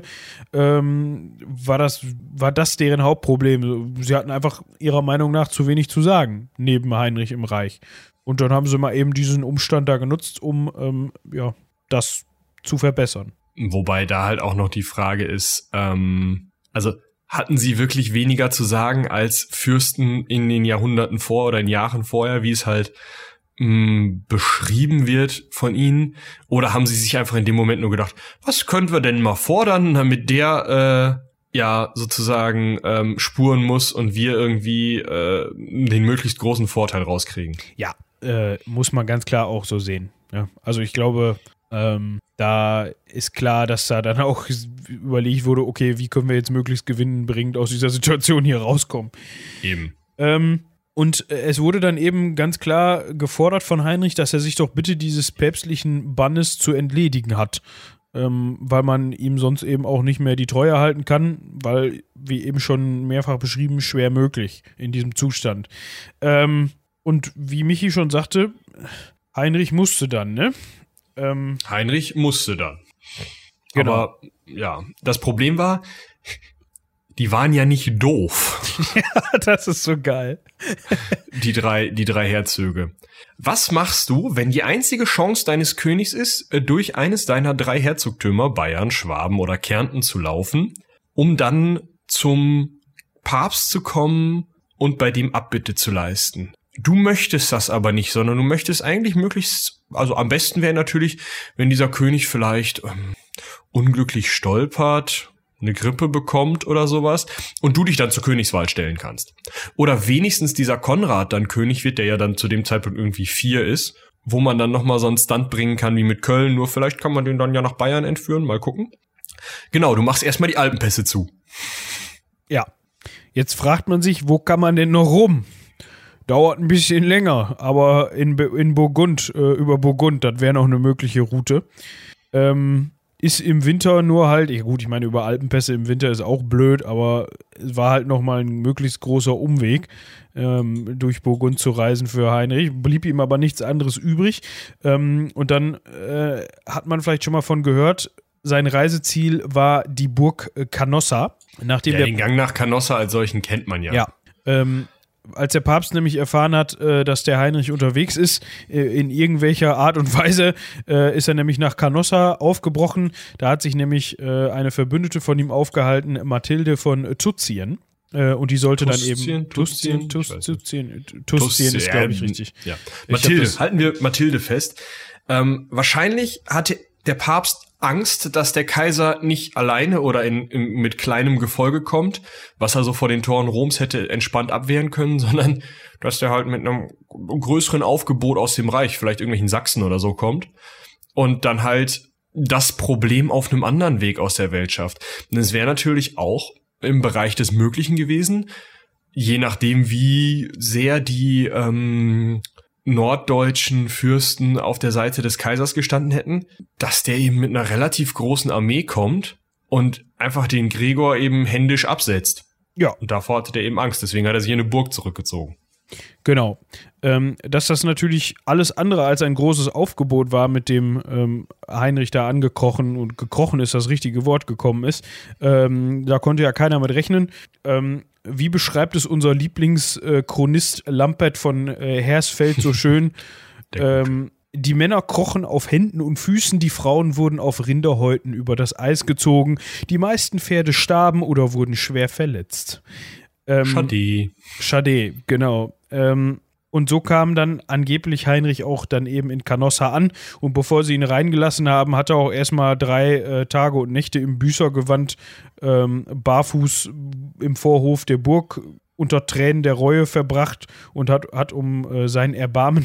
ähm, war das, war das deren Hauptproblem. Sie hatten einfach ihrer Meinung nach zu wenig zu sagen, neben Heinrich im Reich. Und dann haben sie mal eben diesen Umstand da genutzt, um ähm, ja, das zu verbessern. Wobei da halt auch noch die Frage ist, ähm, also hatten sie wirklich weniger zu sagen als Fürsten in den Jahrhunderten vor oder in Jahren vorher, wie es halt mh, beschrieben wird von ihnen? Oder haben sie sich einfach in dem Moment nur gedacht, was könnten wir denn mal fordern, damit der äh, ja sozusagen ähm, spuren muss und wir irgendwie äh, den möglichst großen Vorteil rauskriegen? Ja, äh, muss man ganz klar auch so sehen. Ja, also ich glaube... Ähm, da ist klar, dass da dann auch überlegt wurde, okay, wie können wir jetzt möglichst gewinnbringend aus dieser Situation hier rauskommen. Eben. Ähm, und es wurde dann eben ganz klar gefordert von Heinrich, dass er sich doch bitte dieses päpstlichen Bannes zu entledigen hat, ähm, weil man ihm sonst eben auch nicht mehr die Treue halten kann, weil, wie eben schon mehrfach beschrieben, schwer möglich in diesem Zustand. Ähm, und wie Michi schon sagte, Heinrich musste dann, ne? Ähm, Heinrich musste dann. Genau. Aber ja, das Problem war, die waren ja nicht doof. Ja, das ist so geil. Die drei, die drei Herzöge. Was machst du, wenn die einzige Chance deines Königs ist, durch eines deiner drei Herzogtümer, Bayern, Schwaben oder Kärnten zu laufen, um dann zum Papst zu kommen und bei dem Abbitte zu leisten? Du möchtest das aber nicht, sondern du möchtest eigentlich möglichst, also am besten wäre natürlich, wenn dieser König vielleicht ähm, unglücklich stolpert, eine Grippe bekommt oder sowas und du dich dann zur Königswahl stellen kannst. Oder wenigstens dieser Konrad dann König wird, der ja dann zu dem Zeitpunkt irgendwie vier ist, wo man dann nochmal so einen Stunt bringen kann wie mit Köln, nur vielleicht kann man den dann ja nach Bayern entführen, mal gucken. Genau, du machst erstmal die Alpenpässe zu. Ja, jetzt fragt man sich, wo kann man denn noch rum? Dauert ein bisschen länger, aber in, in Burgund, äh, über Burgund, das wäre noch eine mögliche Route. Ähm, ist im Winter nur halt, ich, gut, ich meine, über Alpenpässe im Winter ist auch blöd, aber es war halt nochmal ein möglichst großer Umweg, ähm, durch Burgund zu reisen für Heinrich. Blieb ihm aber nichts anderes übrig. Ähm, und dann äh, hat man vielleicht schon mal von gehört, sein Reiseziel war die Burg Canossa. Nachdem ja, der den Gang nach Canossa als solchen kennt man ja. Ja, ähm, als der Papst nämlich erfahren hat, dass der Heinrich unterwegs ist, in irgendwelcher Art und Weise, ist er nämlich nach Canossa aufgebrochen. Da hat sich nämlich eine Verbündete von ihm aufgehalten, Mathilde von Tuszien. Und die sollte Tuszien, dann eben... Tuszien, Tuszien, Tuszien ist, glaube ich, richtig. Ja. Mathilde, ich halten wir Mathilde fest. Ähm, wahrscheinlich hatte der Papst Angst, dass der Kaiser nicht alleine oder in, in, mit kleinem Gefolge kommt, was er so vor den Toren Roms hätte entspannt abwehren können, sondern dass der halt mit einem größeren Aufgebot aus dem Reich, vielleicht irgendwelchen Sachsen oder so, kommt und dann halt das Problem auf einem anderen Weg aus der Welt schafft. Und es wäre natürlich auch im Bereich des Möglichen gewesen, je nachdem, wie sehr die ähm, norddeutschen Fürsten auf der Seite des Kaisers gestanden hätten, dass der eben mit einer relativ großen Armee kommt und einfach den Gregor eben händisch absetzt. Ja. Und davor hatte der eben Angst, deswegen hat er sich in eine Burg zurückgezogen. Genau. Ähm, dass das natürlich alles andere als ein großes Aufgebot war, mit dem ähm, Heinrich da angekrochen und gekrochen ist, das richtige Wort gekommen ist. Ähm, da konnte ja keiner mit rechnen. Ähm, Wie beschreibt es unser Lieblingschronist Lampert von Hersfeld so schön? ähm, die Männer krochen auf Händen und Füßen, die Frauen wurden auf Rinderhäuten über das Eis gezogen, die meisten Pferde starben oder wurden schwer verletzt. Ähm, Schade. Schade, genau. Ähm, und so kam dann angeblich Heinrich auch dann eben in Canossa an. Und bevor sie ihn reingelassen haben, hat er auch erstmal drei äh, Tage und Nächte im Büßergewand ähm, barfuß im Vorhof der Burg unter Tränen der Reue verbracht und hat, hat um äh, sein Erbarmen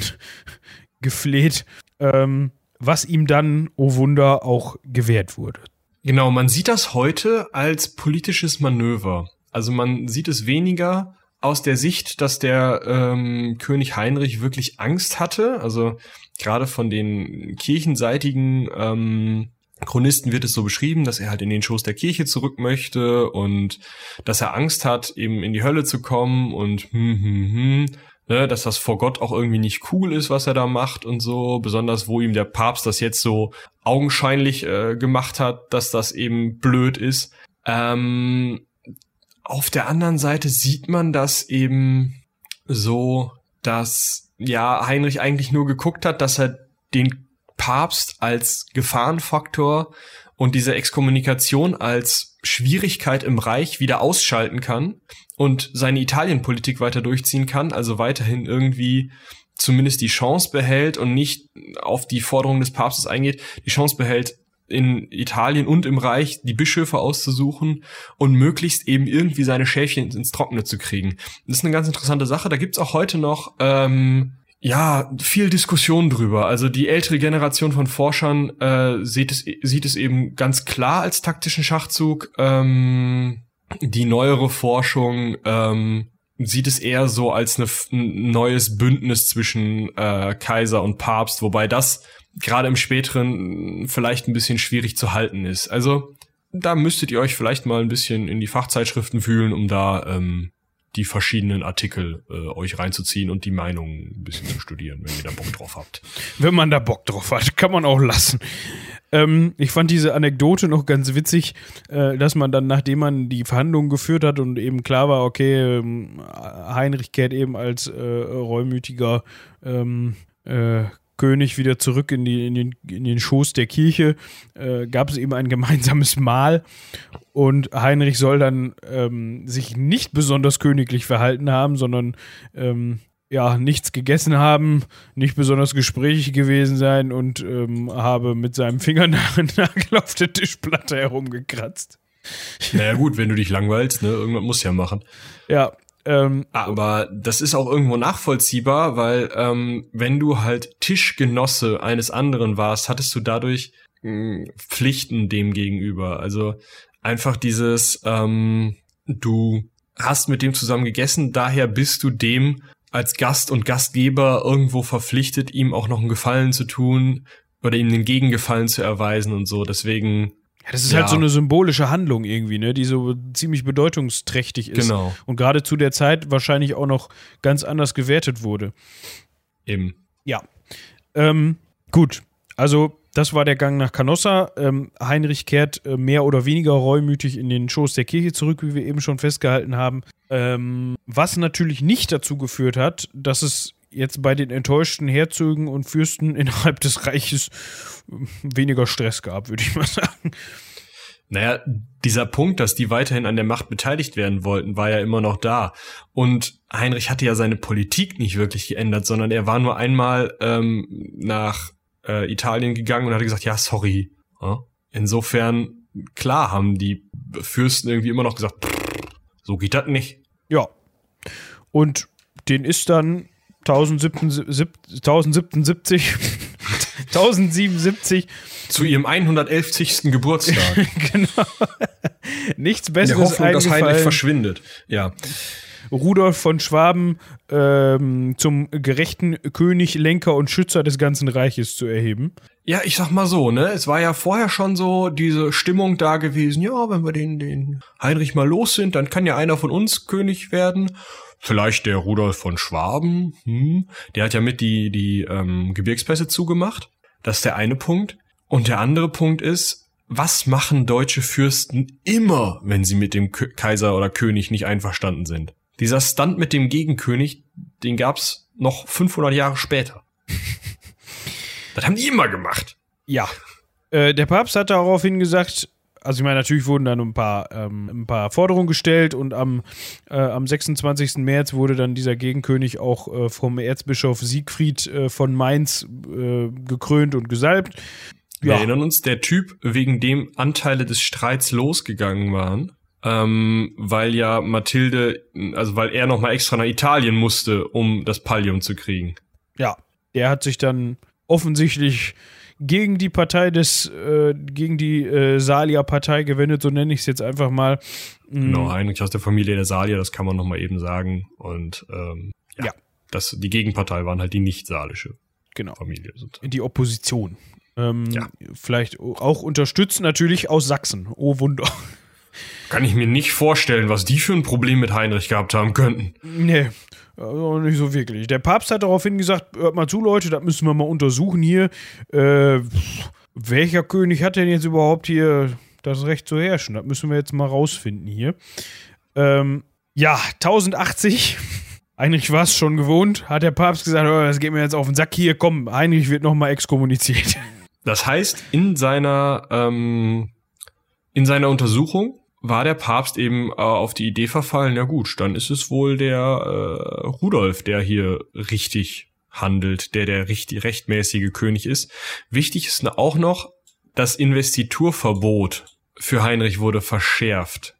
gefleht, ähm, was ihm dann, oh Wunder, auch gewährt wurde. Genau, man sieht das heute als politisches Manöver. Also man sieht es weniger aus der Sicht, dass der ähm, König Heinrich wirklich Angst hatte. Also gerade von den kirchenseitigen ähm, Chronisten wird es so beschrieben, dass er halt in den Schoß der Kirche zurück möchte und dass er Angst hat, eben in die Hölle zu kommen und hm, hm, hm. Ne, dass das vor Gott auch irgendwie nicht cool ist, was er da macht und so, besonders wo ihm der Papst das jetzt so augenscheinlich äh, gemacht hat, dass das eben blöd ist. Ähm, auf der anderen Seite sieht man das eben so, dass ja Heinrich eigentlich nur geguckt hat, dass er den Papst als Gefahrenfaktor und diese Exkommunikation als Schwierigkeit im Reich wieder ausschalten kann und seine Italienpolitik weiter durchziehen kann, also weiterhin irgendwie zumindest die Chance behält und nicht auf die Forderung des Papstes eingeht, die Chance behält, in Italien und im Reich die Bischöfe auszusuchen und möglichst eben irgendwie seine Schäfchen ins Trockene zu kriegen. Das ist eine ganz interessante Sache. Da gibt's auch heute noch ähm, ja viel Diskussion drüber. Also die ältere Generation von Forschern äh, sieht es, sieht es eben ganz klar als taktischen Schachzug. Ähm, Die neuere Forschung ähm, sieht es eher so als eine, ein neues Bündnis zwischen äh, Kaiser und Papst, wobei das gerade im späteren vielleicht ein bisschen schwierig zu halten ist. Also da müsstet ihr euch vielleicht mal ein bisschen in die Fachzeitschriften fühlen, um da ähm, die verschiedenen Artikel äh, euch reinzuziehen und die Meinungen ein bisschen zu studieren, wenn ihr da Bock drauf habt. Wenn man da Bock drauf hat, kann man auch lassen. Ähm, ich fand diese Anekdote noch ganz witzig, äh, dass man dann, nachdem man die Verhandlungen geführt hat und eben klar war, okay, ähm, Heinrich kehrt eben als äh, reumütiger ähm, äh, König wieder zurück in, die, in, den, in den Schoß der Kirche, äh, gab es eben ein gemeinsames Mahl und Heinrich soll dann ähm, sich nicht besonders königlich verhalten haben, sondern ähm, ja, nichts gegessen haben, nicht besonders gesprächig gewesen sein und ähm, habe mit seinem Fingernagel auf der Tischplatte herumgekratzt. Naja gut, wenn du dich langweilst, ne, irgendwas musst du ja machen. Ja. Ähm, Aber das ist auch irgendwo nachvollziehbar, weil ähm, wenn du halt Tischgenosse eines anderen warst, hattest du dadurch mh, Pflichten dem gegenüber. Also einfach dieses, ähm, du hast mit dem zusammen gegessen, daher bist du dem als Gast und Gastgeber irgendwo verpflichtet, ihm auch noch einen Gefallen zu tun oder ihm den Gegengefallen zu erweisen und so. Deswegen. Ja, das ist ja halt so eine symbolische Handlung irgendwie, ne, die so ziemlich bedeutungsträchtig ist. Genau. Und gerade zu der Zeit wahrscheinlich auch noch ganz anders gewertet wurde. Eben. Ja. Ähm, gut. Also, das war der Gang nach Canossa. Ähm, Heinrich kehrt äh, mehr oder weniger reumütig in den Schoß der Kirche zurück, wie wir eben schon festgehalten haben. Ähm, was natürlich nicht dazu geführt hat, dass es jetzt bei den enttäuschten Herzögen und Fürsten innerhalb des Reiches weniger Stress gab, würde ich mal sagen. Naja, dieser Punkt, dass die weiterhin an der Macht beteiligt werden wollten, war ja immer noch da. Und Heinrich hatte ja seine Politik nicht wirklich geändert, sondern er war nur einmal ähm, nach äh, Italien gegangen und hatte gesagt, ja, sorry. Ja? Insofern, klar haben die Fürsten irgendwie immer noch gesagt, so geht das nicht. Ja. Und den ist dann tausendsiebenundsiebzig zu ihrem hundertelften Geburtstag. Genau. Nichts Besseres. In der Hoffnung, dass Heinrich verschwindet. Ja. Rudolf von Schwaben ähm, zum gerechten König, Lenker und Schützer des ganzen Reiches zu erheben. Ja, ich sag mal so, ne? Es war ja vorher schon so diese Stimmung da gewesen, ja, wenn wir den, den Heinrich mal los sind, dann kann ja einer von uns König werden. Vielleicht der Rudolf von Schwaben. Hm. Der hat ja mit die, die ähm, Gebirgspässe zugemacht. Das ist der eine Punkt. Und der andere Punkt ist, was machen deutsche Fürsten immer, wenn sie mit dem Kaiser oder König nicht einverstanden sind? Dieser Stunt mit dem Gegenkönig, den gab's noch fünfhundert Jahre später. Das haben die immer gemacht. Ja. Äh, der Papst hat daraufhin gesagt, also ich meine, natürlich wurden dann ein paar, ähm, ein paar Forderungen gestellt und am, äh, am sechsundzwanzigsten März wurde dann dieser Gegenkönig auch äh, vom Erzbischof Siegfried äh, von Mainz äh, gekrönt und gesalbt. Wir ja. erinnern uns, der Typ, wegen dem Anteile des Streits losgegangen waren, ähm, weil ja Mathilde, also weil er nochmal extra nach Italien musste, um das Pallium zu kriegen. Ja, der hat sich dann offensichtlich gegen die Partei des, äh, gegen die äh, Salier-Partei gewendet, so nenne ich es jetzt einfach mal. Genau, Heinrich aus der Familie der Salier, das kann man nochmal eben sagen. Und ähm, ja, ja. Das, die Gegenpartei waren halt die nicht-salische genau. Familie. Sozusagen. Die Opposition. Ähm, ja. Vielleicht auch unterstützt natürlich aus Sachsen. Oh Wunder. Kann ich mir nicht vorstellen, was die für ein Problem mit Heinrich gehabt haben könnten. Nee, also nicht so wirklich. Der Papst hat daraufhin gesagt, hört mal zu, Leute, das müssen wir mal untersuchen hier. Äh, welcher König hat denn jetzt überhaupt hier das Recht zu herrschen? Das müssen wir jetzt mal rausfinden hier. Ähm, ja, tausendachtzig, Heinrich war es schon gewohnt, hat der Papst gesagt, oh, das geht mir jetzt auf den Sack hier, komm, Heinrich wird nochmal exkommuniziert. Das heißt, in seiner, ähm, in seiner Untersuchung war der Papst eben äh, auf die Idee verfallen, ja gut, dann ist es wohl der äh, Rudolf, der hier richtig handelt, der der richtig, rechtmäßige König ist. Wichtig ist auch noch, das Investiturverbot für Heinrich wurde verschärft.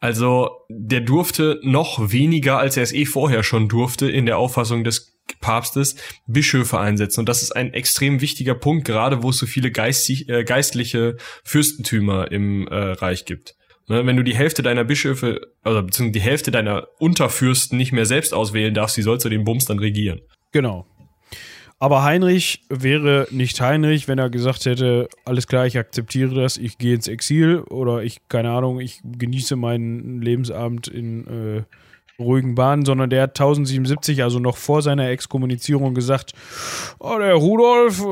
Also der durfte noch weniger, als er es eh vorher schon durfte, in der Auffassung des Papstes Bischöfe einsetzen. Und das ist ein extrem wichtiger Punkt, gerade wo es so viele geistig, äh, geistliche Fürstentümer im äh, Reich gibt. Wenn du die Hälfte deiner Bischöfe, also beziehungsweise die Hälfte deiner Unterfürsten nicht mehr selbst auswählen darfst, wie sollst du den Bums dann regieren? Genau. Aber Heinrich wäre nicht Heinrich, wenn er gesagt hätte, alles klar, ich akzeptiere das, ich gehe ins Exil oder ich, keine Ahnung, ich genieße meinen Lebensabend in äh, ruhigen Bahnen, sondern der hat tausendsiebzig, also noch vor seiner Exkommunizierung gesagt, oh, der Rudolf,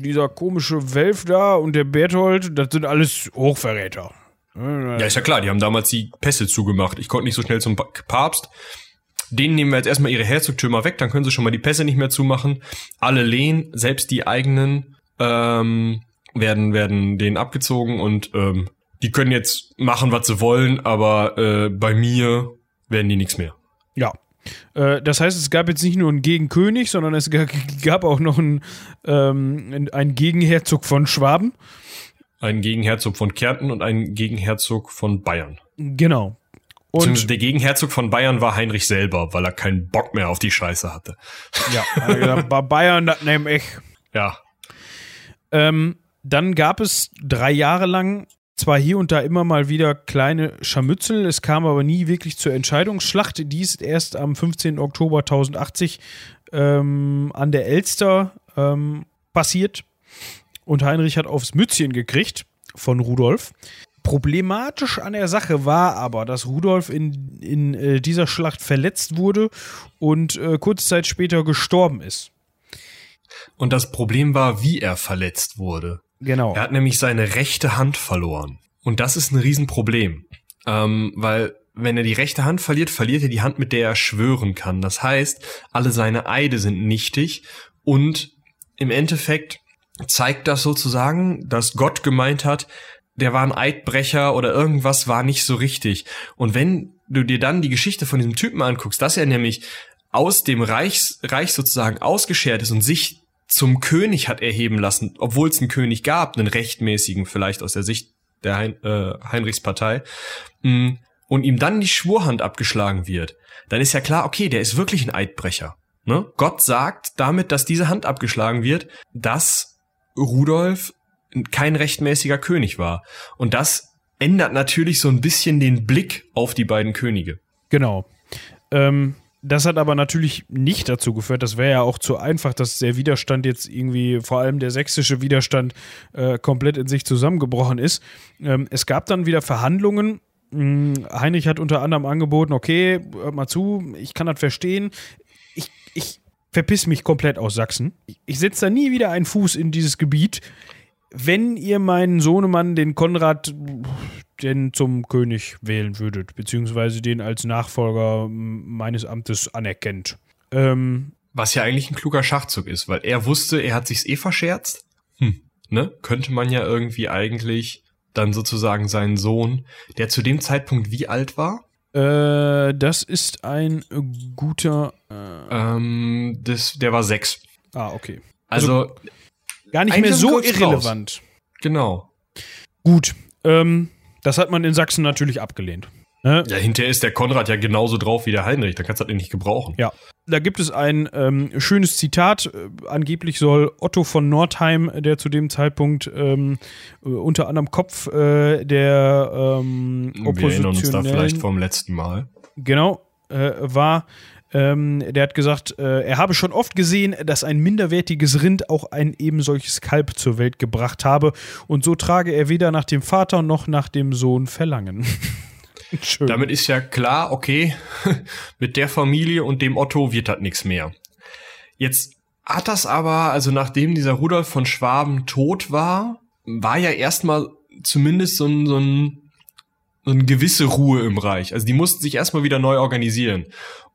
dieser komische Welf da und der Berthold, das sind alles Hochverräter. Ja, ist ja klar, die haben damals die Pässe zugemacht. Ich konnte nicht so schnell zum Papst. Denen nehmen wir jetzt erstmal ihre Herzogtümer weg, dann können sie schon mal die Pässe nicht mehr zumachen. Alle Lehen, selbst die eigenen, ähm, werden, werden denen abgezogen und ähm, die können jetzt machen, was sie wollen, aber äh, bei mir werden die nichts mehr. Ja. Das heißt, es gab jetzt nicht nur einen Gegenkönig, sondern es gab auch noch einen, ähm, einen Gegenherzog von Schwaben. Ein Gegenherzog von Kärnten und ein Gegenherzog von Bayern. Genau. Und der Gegenherzog von Bayern war Heinrich selber, weil er keinen Bock mehr auf die Scheiße hatte. Ja, also bei Bayern, das nehme ich. Ja. Ähm, dann gab es drei Jahre lang zwar hier und da immer mal wieder kleine Scharmützel, es kam aber nie wirklich zur Entscheidungsschlacht. Die ist erst am fünfzehnten Oktober tausendachtzig ähm, an der Elster ähm, passiert. Und Heinrich hat aufs Mützchen gekriegt von Rudolf. Problematisch an der Sache war aber, dass Rudolf in, in äh, dieser Schlacht verletzt wurde und äh, kurze Zeit später gestorben ist. Und das Problem war, wie er verletzt wurde. Genau. Er hat nämlich seine rechte Hand verloren. Und das ist ein Riesenproblem. Ähm, weil wenn er die rechte Hand verliert, verliert er die Hand, mit der er schwören kann. Das heißt, alle seine Eide sind nichtig und im Endeffekt zeigt das sozusagen, dass Gott gemeint hat, der war ein Eidbrecher oder irgendwas war nicht so richtig. Und wenn du dir dann die Geschichte von diesem Typen anguckst, dass er nämlich aus dem Reichs, Reich sozusagen ausgeschert ist und sich zum König hat erheben lassen, obwohl es einen König gab, einen rechtmäßigen vielleicht aus der Sicht der Hein, äh, Heinrichspartei, und ihm dann die Schwurhand abgeschlagen wird, dann ist ja klar, okay, der ist wirklich ein Eidbrecher. Ne? Gott sagt damit, dass diese Hand abgeschlagen wird, dass Rudolf kein rechtmäßiger König war. Und das ändert natürlich so ein bisschen den Blick auf die beiden Könige. Genau. Ähm, das hat aber natürlich nicht dazu geführt, das wäre ja auch zu einfach, dass der Widerstand jetzt irgendwie, vor allem der sächsische Widerstand, äh, komplett in sich zusammengebrochen ist. Ähm, es gab dann wieder Verhandlungen. Hm, Heinrich hat unter anderem angeboten, okay, hört mal zu, ich kann das verstehen. Ich, ich Verpiss mich komplett aus Sachsen. Ich setze da nie wieder einen Fuß in dieses Gebiet, wenn ihr meinen Sohnemann, den Konrad, denn zum König wählen würdet, beziehungsweise den als Nachfolger meines Amtes anerkennt. Ähm, Was ja eigentlich ein kluger Schachzug ist, weil er wusste, er hat sich's eh verscherzt. Hm, ne? Könnte man ja irgendwie eigentlich dann sozusagen seinen Sohn, der zu dem Zeitpunkt wie alt war? Äh, das ist ein guter... Äh ähm, das, der war sechs. Ah, okay. Also, also gar nicht mehr so irrelevant. Raus. Genau. Gut, ähm, das hat man in Sachsen natürlich abgelehnt. Ne? Ja, hinterher ist der Konrad ja genauso drauf wie der Heinrich, da kannst du das nicht gebrauchen. Ja, Da gibt es ein ähm, schönes Zitat. Angeblich soll Otto von Nordheim, der zu dem Zeitpunkt ähm, unter anderem Kopf äh, der ähm, Oppositionellen... Wir erinnern uns da vielleicht vom letzten Mal. Genau, äh, war... Ähm, der hat gesagt, äh, er habe schon oft gesehen, dass ein minderwertiges Rind auch ein eben solches Kalb zur Welt gebracht habe. Und so trage er weder nach dem Vater noch nach dem Sohn Verlangen. Schön. Damit ist ja klar, okay, mit der Familie und dem Otto wird das nichts mehr. Jetzt hat das aber, also nachdem dieser Rudolf von Schwaben tot war, war ja erstmal zumindest so ein, so ein, so eine gewisse Ruhe im Reich. Also die mussten sich erstmal wieder neu organisieren.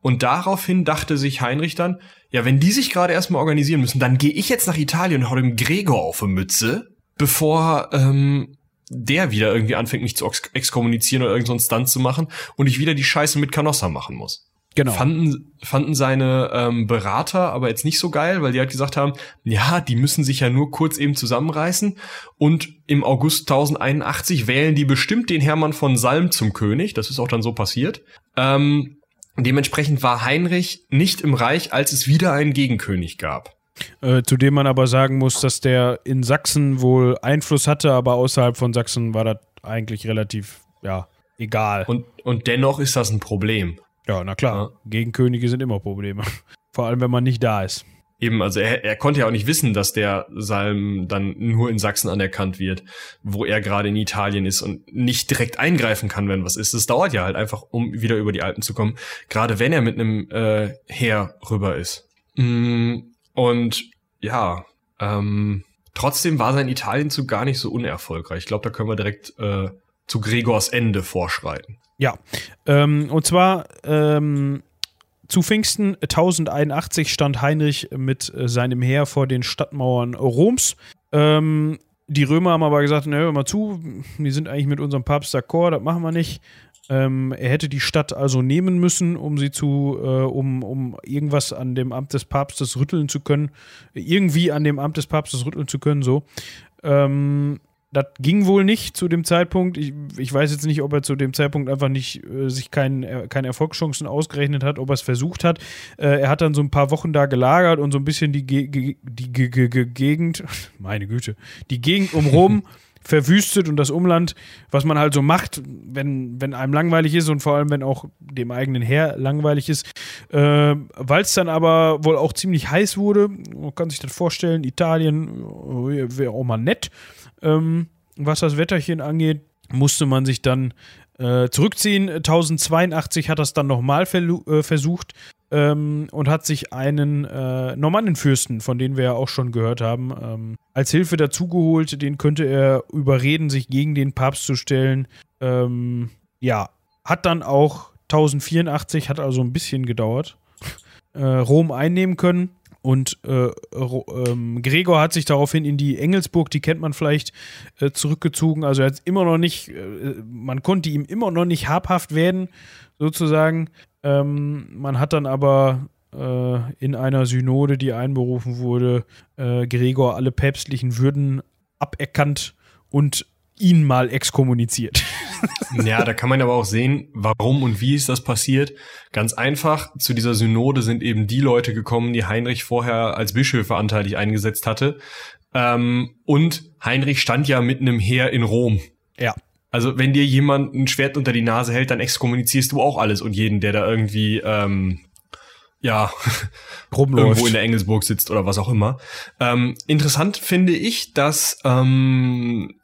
Und daraufhin dachte sich Heinrich dann, ja, wenn die sich gerade erstmal organisieren müssen, dann gehe ich jetzt nach Italien und hau dem Gregor auf die Mütze, bevor ähm, der wieder irgendwie anfängt, mich zu exkommunizieren oder irgendeinen so Stunt zu machen und ich wieder die Scheiße mit Canossa machen muss. Genau. Fanden, fanden seine ähm, Berater aber jetzt nicht so geil, weil die halt gesagt haben, ja, die müssen sich ja nur kurz eben zusammenreißen und im August tausendeinundachtzig wählen die bestimmt den Hermann von Salm zum König. Das ist auch dann so passiert. Ähm, Dementsprechend war Heinrich nicht im Reich, als es wieder einen Gegenkönig gab. Äh, zu dem man aber sagen muss, dass der in Sachsen wohl Einfluss hatte, aber außerhalb von Sachsen war das eigentlich relativ, ja, egal. Und, und dennoch ist das ein Problem. Ja, na klar. Ja. Gegenkönige sind immer Probleme. Vor allem, wenn man nicht da ist. Eben, also er, er konnte ja auch nicht wissen, dass der Salm dann nur in Sachsen anerkannt wird, wo er gerade in Italien ist und nicht direkt eingreifen kann, wenn was ist. Das dauert ja halt einfach, um wieder über die Alpen zu kommen, gerade wenn er mit einem äh, Heer rüber ist. Und ja, ähm, trotzdem war sein Italienzug gar nicht so unerfolgreich. Ich glaube, da können wir direkt äh, zu Gregors Ende vorschreiten. Ja, ähm, und zwar... Ähm Zu Pfingsten tausendeinundachtzig stand Heinrich mit seinem Heer vor den Stadtmauern Roms. Ähm, die Römer haben aber gesagt, ne, hör mal zu, wir sind eigentlich mit unserem Papst d'accord, das machen wir nicht. Ähm, er hätte die Stadt also nehmen müssen, um sie zu, äh, um, um irgendwas an dem Amt des Papstes rütteln zu können. Irgendwie an dem Amt des Papstes rütteln zu können, so. Ähm, Das ging wohl nicht zu dem Zeitpunkt. Ich, ich weiß jetzt nicht, ob er zu dem Zeitpunkt einfach nicht äh, sich kein, er, keine Erfolgschancen ausgerechnet hat, ob er es versucht hat. Äh, er hat dann so ein paar Wochen da gelagert und so ein bisschen die, Ge- Ge- die Ge- Ge- Gegend, meine Güte, die Gegend um Rom verwüstet und das Umland, was man halt so macht, wenn, wenn einem langweilig ist und vor allem, wenn auch dem eigenen Heer langweilig ist. Äh, weil es dann aber wohl auch ziemlich heiß wurde, man kann sich das vorstellen, Italien wäre auch mal nett. Ähm, was das Wetterchen angeht, musste man sich dann äh, zurückziehen. tausendzweiundachtzig hat das dann nochmal verlu- äh, versucht ähm, und hat sich einen äh, Normannenfürsten, von dem wir ja auch schon gehört haben, ähm, als Hilfe dazugeholt. Den könnte er überreden, sich gegen den Papst zu stellen. Ähm, ja, hat dann auch tausendvierundachtzig, hat also ein bisschen gedauert, äh, Rom einnehmen können. Und äh, ähm, Gregor hat sich daraufhin in die Engelsburg, die kennt man vielleicht, äh, zurückgezogen. Also er hat immer noch nicht, äh, man konnte ihm immer noch nicht habhaft werden, sozusagen. Ähm, man hat dann aber äh, in einer Synode, die einberufen wurde, äh, Gregor alle päpstlichen Würden aberkannt und ihn mal exkommuniziert. Ja, da kann man aber auch sehen, warum und wie ist das passiert. Ganz einfach, zu dieser Synode sind eben die Leute gekommen, die Heinrich vorher als Bischöfe anteilig eingesetzt hatte. Ähm, und Heinrich stand ja mit einem Heer in Rom. Ja. Also wenn dir jemand ein Schwert unter die Nase hält, dann exkommunizierst du auch alles und jeden, der da irgendwie ähm, ja rumläuft. Irgendwo in der Engelsburg sitzt oder was auch immer. Ähm, interessant finde ich, dass ähm,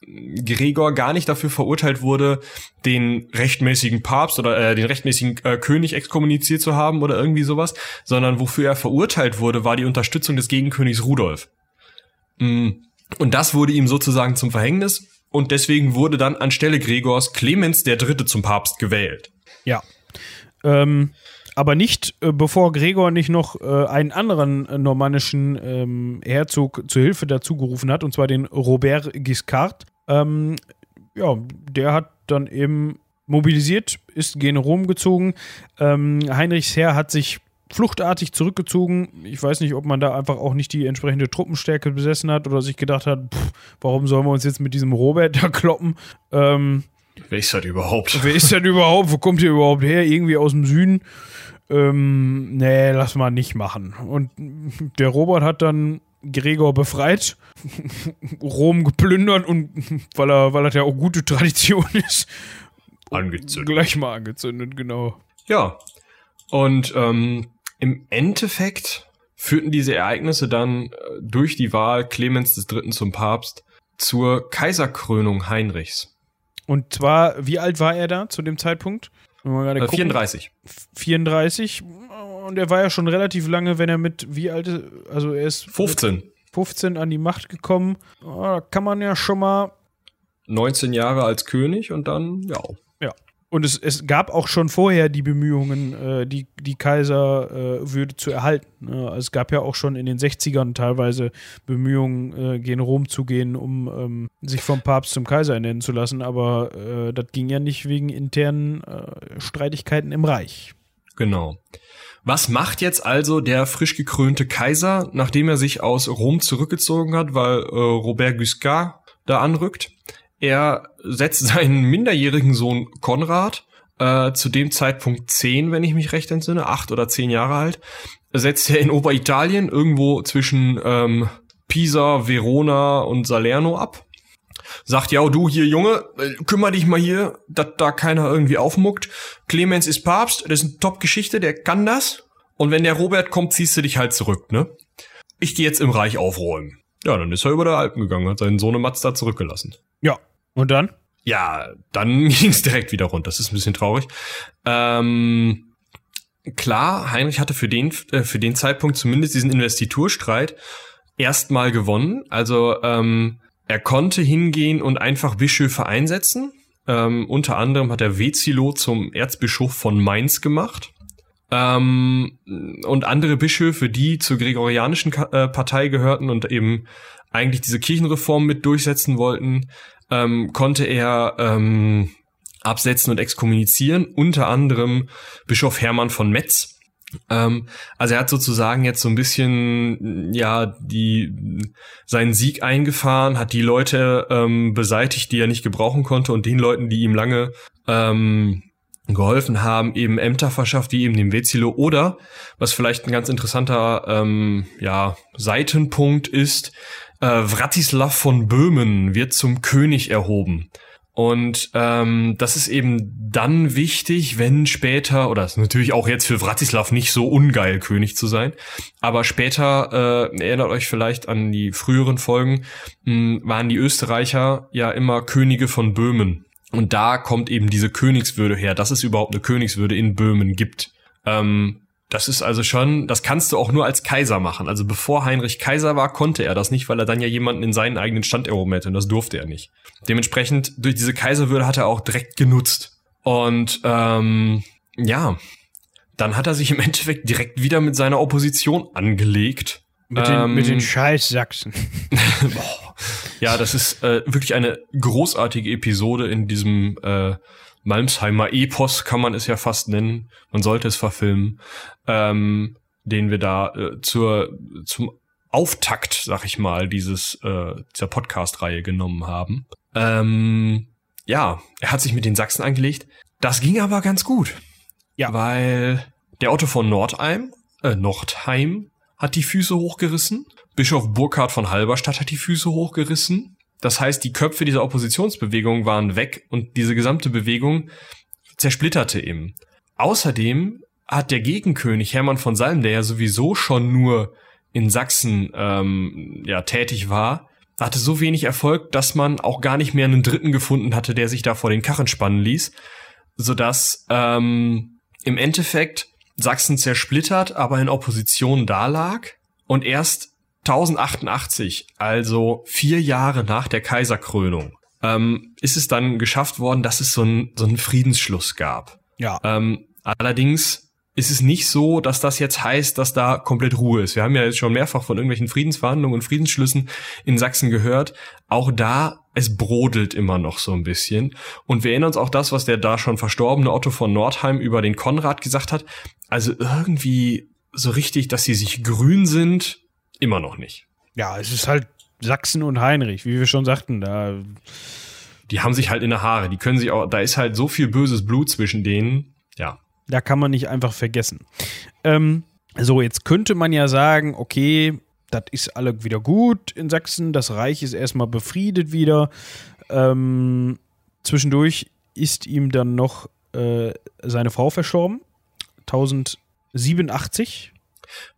Gregor gar nicht dafür verurteilt wurde, den rechtmäßigen Papst oder äh, den rechtmäßigen äh, König exkommuniziert zu haben oder irgendwie sowas, sondern wofür er verurteilt wurde, war die Unterstützung des Gegenkönigs Rudolf. Und das wurde ihm sozusagen zum Verhängnis und deswegen wurde dann anstelle Gregors Clemens der Dritte zum Papst gewählt. Ja, ähm... aber nicht, äh, bevor Gregor nicht noch äh, einen anderen äh, normannischen ähm, Herzog zur Hilfe dazu gerufen hat, und zwar den Robert Guiscard. Ähm, ja, der hat dann eben mobilisiert, ist gen Rom gezogen. Ähm, Heinrichs Heer hat sich fluchtartig zurückgezogen. Ich weiß nicht, ob man da einfach auch nicht die entsprechende Truppenstärke besessen hat oder sich gedacht hat, pff, warum sollen wir uns jetzt mit diesem Robert da kloppen? Ähm, Wer ist das überhaupt? Wer ist das überhaupt? Wo kommt ihr überhaupt her? Irgendwie aus dem Süden. ähm, nee, lass mal nicht machen. Und der Robert hat dann Gregor befreit, Rom geplündert und weil er, weil das ja auch gute Tradition ist, angezündet. Gleich mal angezündet, genau. Ja, und ähm, im Endeffekt führten diese Ereignisse dann durch die Wahl Clemens des Dritten zum Papst zur Kaiserkrönung Heinrichs. Und zwar, wie alt war er da zu dem Zeitpunkt? Wenn wir gerade gucken, vierunddreißig. vierunddreißig. Und er war ja schon relativ lange, wenn er mit, wie alt ist, also er ist fünfzehn an die Macht gekommen. Oh, da kann man ja schon mal neunzehn Jahre als König und dann, ja. Ja. Und es, es gab auch schon vorher die Bemühungen, äh, die, die Kaiserwürde äh, zu erhalten. Äh, es gab ja auch schon in den sechzigern teilweise Bemühungen, äh, gegen Rom zu gehen, um ähm, sich vom Papst zum Kaiser ernennen zu lassen. Aber äh, das ging ja nicht wegen internen äh, Streitigkeiten im Reich. Genau. Was macht jetzt also der frisch gekrönte Kaiser, nachdem er sich aus Rom zurückgezogen hat, weil äh, Robert Guiscard da anrückt? Er setzt seinen minderjährigen Sohn Konrad, äh, zu dem Zeitpunkt zehn, wenn ich mich recht entsinne, acht oder zehn Jahre alt, setzt er in Oberitalien irgendwo zwischen ähm, Pisa, Verona und Salerno ab. Sagt, ja, du hier, Junge, kümmere dich mal hier, dass da keiner irgendwie aufmuckt. Clemens ist Papst, das ist eine Top-Geschichte, der kann das. Und wenn der Robert kommt, ziehst du dich halt zurück, ne? Ich gehe jetzt im Reich aufräumen. Ja, dann ist er über der Alpen gegangen, hat seinen Sohnematz da zurückgelassen. Ja. Und dann? Ja, dann ging es direkt wieder rund. Das ist ein bisschen traurig. Ähm, klar, Heinrich hatte für den, äh, für den Zeitpunkt zumindest diesen Investiturstreit erstmal gewonnen. Also ähm, er konnte hingehen und einfach Bischöfe einsetzen. Ähm, unter anderem hat er Veselot zum Erzbischof von Mainz gemacht. Ähm, und andere Bischöfe, die zur gregorianischen Ka- äh, Partei gehörten und eben eigentlich diese Kirchenreform mit durchsetzen wollten, ähm, konnte er ähm, absetzen und exkommunizieren, unter anderem Bischof Hermann von Metz. Ähm, also er hat sozusagen jetzt so ein bisschen ja die seinen Sieg eingefahren, hat die Leute ähm, beseitigt, die er nicht gebrauchen konnte, und den Leuten, die ihm lange ähm, geholfen haben, eben Ämter verschafft, wie eben dem Vezilo. Oder, was vielleicht ein ganz interessanter ähm, ja, Seitenpunkt ist, äh, Wratislav von Böhmen wird zum König erhoben. Und ähm, das ist eben dann wichtig, wenn später, oder ist natürlich auch jetzt für Wratislav nicht so ungeil, König zu sein, aber später, äh, erinnert euch vielleicht an die früheren Folgen, mh, waren die Österreicher ja immer Könige von Böhmen. Und da kommt eben diese Königswürde her, dass es überhaupt eine Königswürde in Böhmen gibt. Ähm, das ist also schon, das kannst du auch nur als Kaiser machen. Also bevor Heinrich Kaiser war, konnte er das nicht, weil er dann ja jemanden in seinen eigenen Stand erhoben hätte. Und das durfte er nicht. Dementsprechend, durch diese Kaiserwürde hat er auch direkt genutzt. Und ähm, ja, dann hat er sich im Endeffekt direkt wieder mit seiner Opposition angelegt. Mit den, ähm, mit den scheiß Sachsen. Boah. Ja, das ist äh, wirklich eine großartige Episode in diesem äh, Malmsheimer Epos, kann man es ja fast nennen. Man sollte es verfilmen. Ähm, den wir da äh, zur zum Auftakt, sag ich mal, dieses äh, dieser Podcast-Reihe genommen haben. Ähm, ja, er hat sich mit den Sachsen angelegt. Das ging aber ganz gut. Ja. Weil der Otto von Nordheim, äh, Nordheim, hat die Füße hochgerissen. Bischof Burkhard von Halberstadt hat die Füße hochgerissen. Das heißt, die Köpfe dieser Oppositionsbewegung waren weg und diese gesamte Bewegung zersplitterte eben. Außerdem hat der Gegenkönig Hermann von Salm, der ja sowieso schon nur in Sachsen ähm, ja tätig war, hatte so wenig Erfolg, dass man auch gar nicht mehr einen Dritten gefunden hatte, der sich da vor den Karren spannen ließ, sodass ähm, im Endeffekt Sachsen zersplittert, aber in Opposition dalag. Und erst tausendachtaundachtzig, also vier Jahre nach der Kaiserkrönung, ähm, ist es dann geschafft worden, dass es so einen so einen Friedensschluss gab. Ja. Ähm, allerdings ist es nicht so, dass das jetzt heißt, dass da komplett Ruhe ist. Wir haben ja jetzt schon mehrfach von irgendwelchen Friedensverhandlungen und Friedensschlüssen in Sachsen gehört. Auch da, es brodelt immer noch so ein bisschen. Und wir erinnern uns auch das, was der da schon verstorbene Otto von Nordheim über den Konrad gesagt hat. Also irgendwie so richtig, dass sie sich grün sind, immer noch nicht. Ja, es ist halt Sachsen und Heinrich, wie wir schon sagten. Da die haben sich halt in der Haare. Die können sich auch, da ist halt so viel böses Blut zwischen denen. Ja. Da kann man nicht einfach vergessen. Ähm, so, jetzt könnte man ja sagen, okay, das ist alles wieder gut in Sachsen, das Reich ist erstmal befriedet wieder. Ähm, zwischendurch ist ihm dann noch äh, seine Frau verstorben. tausendsiebenundachtzig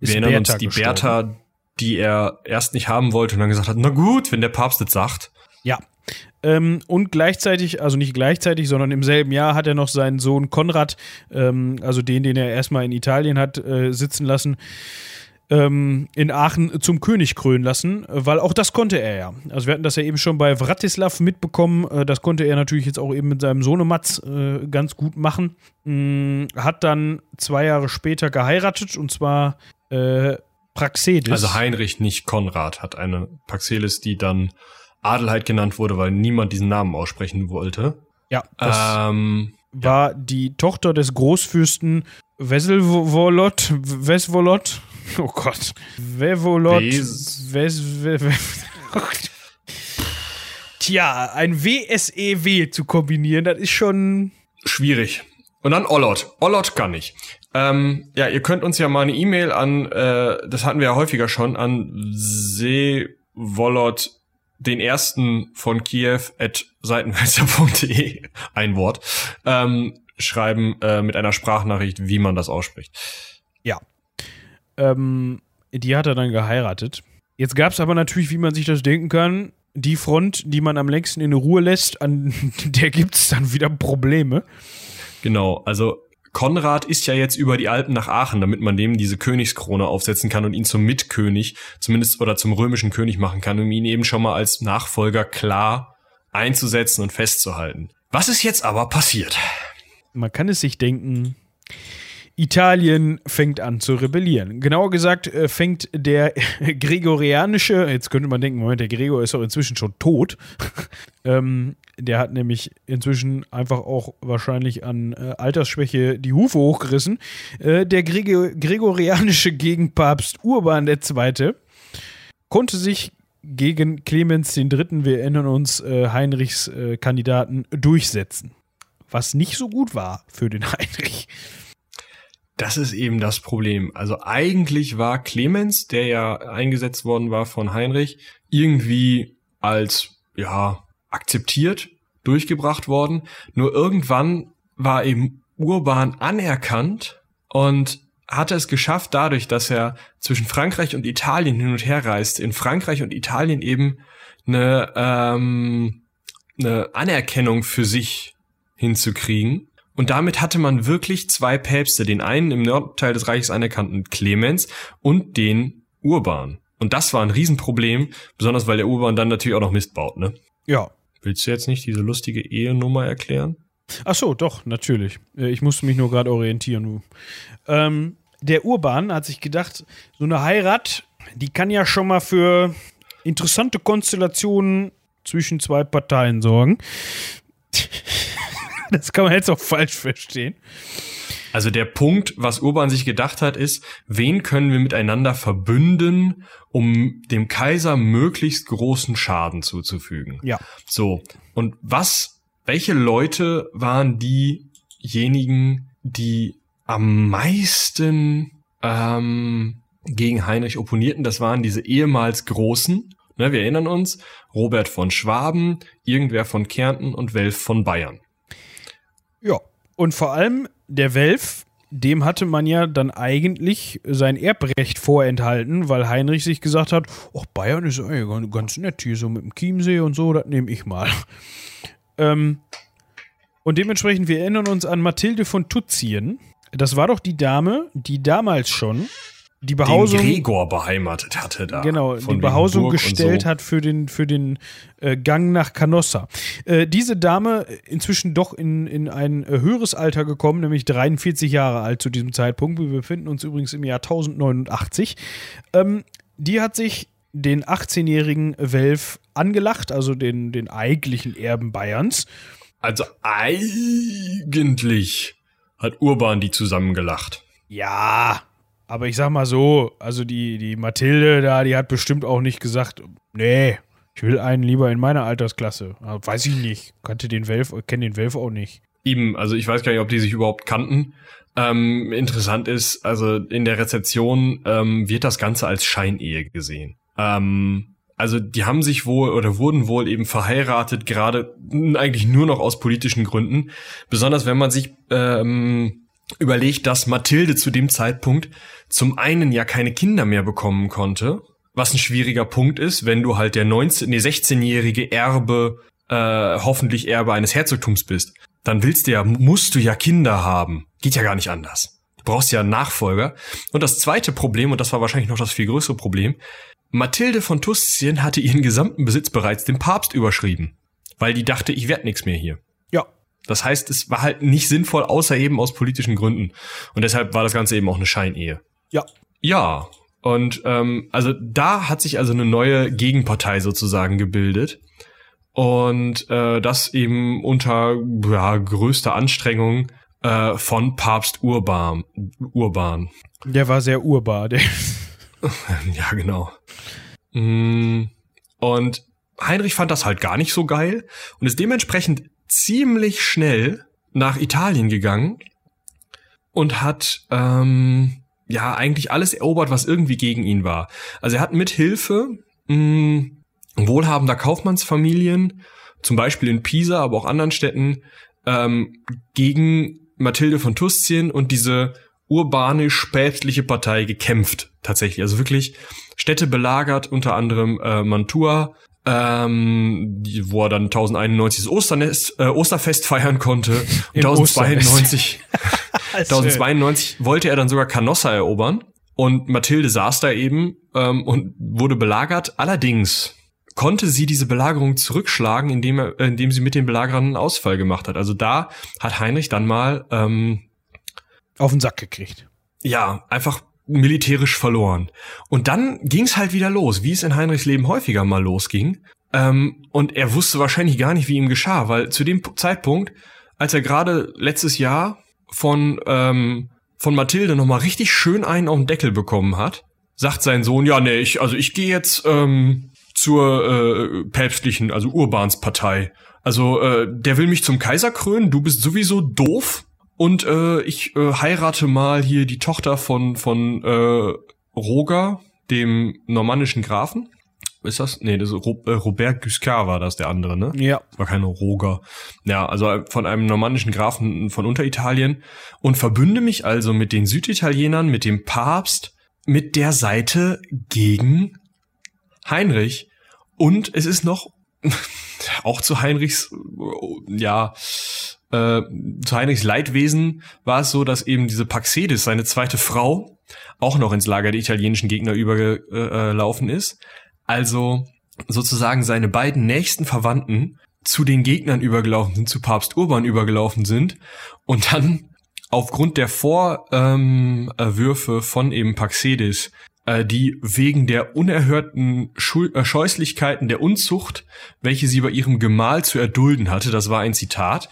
ist Wir erinnern Bertha uns, die gestorben. Bertha, die er erst nicht haben wollte und dann gesagt hat, na gut, wenn der Papst jetzt sagt. Ja. Ähm, und gleichzeitig, also nicht gleichzeitig, sondern im selben Jahr hat er noch seinen Sohn Konrad, ähm, also den, den er erstmal in Italien hat äh, sitzen lassen, ähm, in Aachen zum König krönen lassen, weil auch das konnte er ja. Also wir hatten das ja eben schon bei Wratislav mitbekommen, äh, das konnte er natürlich jetzt auch eben mit seinem Sohnematz äh, ganz gut machen. Ähm, hat dann zwei Jahre später geheiratet und zwar äh, Praxedes. Also Heinrich, nicht Konrad, hat eine Praxedes, die dann Adelheid genannt wurde, weil niemand diesen Namen aussprechen wollte. Ja, das ähm, war ja. die Tochter des Großfürsten Veselvolot, Veselvolot, oh Gott, Veselvolot, Ves- Ves- Ves- Ves- Tja, ein W S E W zu kombinieren, das ist schon schwierig. Und dann Ollot, Ollot kann ich. Ähm, ja, ihr könnt uns ja mal eine E-Mail an, äh, das hatten wir ja häufiger schon, an Veselvolot den ersten von Kiew at seitenwälzer punkt de, ein Wort, ähm, schreiben äh, mit einer Sprachnachricht, wie man das ausspricht. Ja. Ähm, die hat er dann geheiratet. Jetzt gab es aber natürlich, wie man sich das denken kann, die Front, die man am längsten in Ruhe lässt, an der gibt es dann wieder Probleme. Genau, also Konrad ist ja jetzt über die Alpen nach Aachen, damit man dem diese Königskrone aufsetzen kann und ihn zum Mitkönig, zumindest oder zum römischen König machen kann, um ihn eben schon mal als Nachfolger klar einzusetzen und festzuhalten. Was ist jetzt aber passiert? Man kann es sich denken, Italien fängt an zu rebellieren. Genauer gesagt äh, fängt der gregorianische, jetzt könnte man denken, Moment, der Gregor ist doch inzwischen schon tot. ähm, Der hat nämlich inzwischen einfach auch wahrscheinlich an äh, Altersschwäche die Hufe hochgerissen. Äh, der Gregor- gregorianische Gegenpapst Urban der Zweite konnte sich gegen Clemens der Dritte, wir erinnern uns, äh, Heinrichs äh, Kandidaten, durchsetzen. Was nicht so gut war für den Heinrich. Das ist eben das Problem. Also eigentlich war Clemens, der ja eingesetzt worden war von Heinrich, irgendwie als, ja... akzeptiert, durchgebracht worden. Nur irgendwann war eben Urban anerkannt und hatte es geschafft, dadurch, dass er zwischen Frankreich und Italien hin und her reist, in Frankreich und Italien eben eine, ähm, eine Anerkennung für sich hinzukriegen. Und damit hatte man wirklich zwei Päpste, den einen im Nordteil des Reiches anerkannten Clemens und den Urban. Und das war ein Riesenproblem, besonders weil der Urban dann natürlich auch noch Mist baut, ne? Ja. Willst du jetzt nicht diese lustige Ehenummer erklären? Ach so, doch, natürlich. Ich musste mich nur gerade orientieren. Ähm, der Urban hat sich gedacht, so eine Heirat, die kann ja schon mal für interessante Konstellationen zwischen zwei Parteien sorgen. Das kann man jetzt auch falsch verstehen. Also der Punkt, was Urban sich gedacht hat, ist, wen können wir miteinander verbünden, um dem Kaiser möglichst großen Schaden zuzufügen? Ja. So. Und was, welche Leute waren diejenigen, die am meisten ähm, gegen Heinrich opponierten? Das waren diese ehemals Großen, ne, wir erinnern uns, Robert von Schwaben, irgendwer von Kärnten und Welf von Bayern. Ja. Und vor allem der Welf, dem hatte man ja dann eigentlich sein Erbrecht vorenthalten, weil Heinrich sich gesagt hat, ach, Bayern ist eigentlich ganz nett hier, so mit dem Chiemsee und so, das nehme ich mal. Ähm, und dementsprechend, wir erinnern uns an Mathilde von Tuszien. Das war doch die Dame, die damals schon die Behausung... Den Gregor beheimatet hatte da. Genau, die Behausung gestellt hat für den, für den äh, Gang nach Canossa. Äh, diese Dame, inzwischen doch in, in ein äh, höheres Alter gekommen, nämlich dreiundvierzig Jahre alt zu diesem Zeitpunkt. Wir befinden uns übrigens im Jahr tausendneunundachtzig. Ähm, die hat sich den achtzehnjährigen Welf angelacht, also den, den eigentlichen Erben Bayerns. Also eigentlich hat Urban die zusammengelacht. Ja, aber ich sag mal so, also die, die Mathilde da, die hat bestimmt auch nicht gesagt, nee, ich will einen lieber in meiner Altersklasse. Weiß ich nicht. Kannte den Welf, kenne den Welf auch nicht. Eben, also ich weiß gar nicht, ob die sich überhaupt kannten. Ähm, interessant ist, also in der Rezeption ähm, wird das Ganze als Scheinehe gesehen. Ähm, also die haben sich wohl oder wurden wohl eben verheiratet, gerade eigentlich nur noch aus politischen Gründen. Besonders wenn man sich ähm, überlegt, dass Mathilde zu dem Zeitpunkt zum einen ja keine Kinder mehr bekommen konnte, was ein schwieriger Punkt ist, wenn du halt der neunzehn, nee, sechzehnjährige Erbe, äh, hoffentlich Erbe eines Herzogtums bist. Dann willst du ja, musst du ja Kinder haben. Geht ja gar nicht anders. Du brauchst ja einen Nachfolger. Und das zweite Problem, und das war wahrscheinlich noch das viel größere Problem, Mathilde von Tuszien hatte ihren gesamten Besitz bereits dem Papst überschrieben, weil die dachte, ich werd nichts mehr hier. Ja. Das heißt, es war halt nicht sinnvoll, außer eben aus politischen Gründen. Und deshalb war das Ganze eben auch eine Scheinehe. Ja. Ja. Und ähm, also da hat sich also eine neue Gegenpartei sozusagen gebildet. Und äh, das eben unter ja, größter Anstrengung äh, von Papst Urban. Urban. Der war sehr urbar. Der ja, genau. Und Heinrich fand das halt gar nicht so geil und ist dementsprechend ziemlich schnell nach Italien gegangen und hat ähm, ja eigentlich alles erobert, was irgendwie gegen ihn war. Also er hat mit Hilfe mh, wohlhabender Kaufmannsfamilien, zum Beispiel in Pisa, aber auch anderen Städten, ähm, gegen Mathilde von Tuszien und diese urbanisch-päpstliche Partei gekämpft, tatsächlich. Also wirklich Städte belagert, unter anderem äh, Mantua, ähm, wo er dann tausendeinundneunzig das Osternest, äh, Osterfest feiern konnte. Und tausendzweiundneunzig wollte er dann sogar Canossa erobern. Und Mathilde saß da eben ähm, und wurde belagert. Allerdings konnte sie diese Belagerung zurückschlagen, indem er, indem sie mit den Belagerern einen Ausfall gemacht hat. Also da hat Heinrich dann mal ähm, auf den Sack gekriegt. Ja, einfach militärisch verloren. Und dann ging's halt wieder los, wie es in Heinrichs Leben häufiger mal losging. Ähm, und er wusste wahrscheinlich gar nicht, wie ihm geschah, weil zu dem Zeitpunkt, als er gerade letztes Jahr von ähm, von Mathilde nochmal richtig schön einen auf den Deckel bekommen hat, sagt sein Sohn, ja, nee, ich, also ich gehe jetzt ähm, zur äh, päpstlichen, also Urbans Partei. Also äh, der will mich zum Kaiser krönen, du bist sowieso doof und äh, ich äh, heirate mal hier die Tochter von von äh, Roger, dem normannischen Grafen. Ist das? Nee, das ist Ro- äh, Robert Guiscard war das, der andere, ne? Ja. Das war kein Roger. Ja, also von einem normannischen Grafen von Unteritalien. Und verbünde mich also mit den Süditalienern, mit dem Papst, mit der Seite gegen Heinrich. Und es ist noch auch zu Heinrichs ja äh, zu Heinrichs Leidwesen war es so, dass eben diese Paxedis, seine zweite Frau, auch noch ins Lager der italienischen Gegner übergelaufen äh, ist. Also sozusagen seine beiden nächsten Verwandten zu den Gegnern übergelaufen sind, zu Papst Urban übergelaufen sind und dann aufgrund der Vorwürfe ähm, von eben Paxedis, die wegen der unerhörten Schul- äh, Scheußlichkeiten der Unzucht, welche sie bei ihrem Gemahl zu erdulden hatte, das war ein Zitat,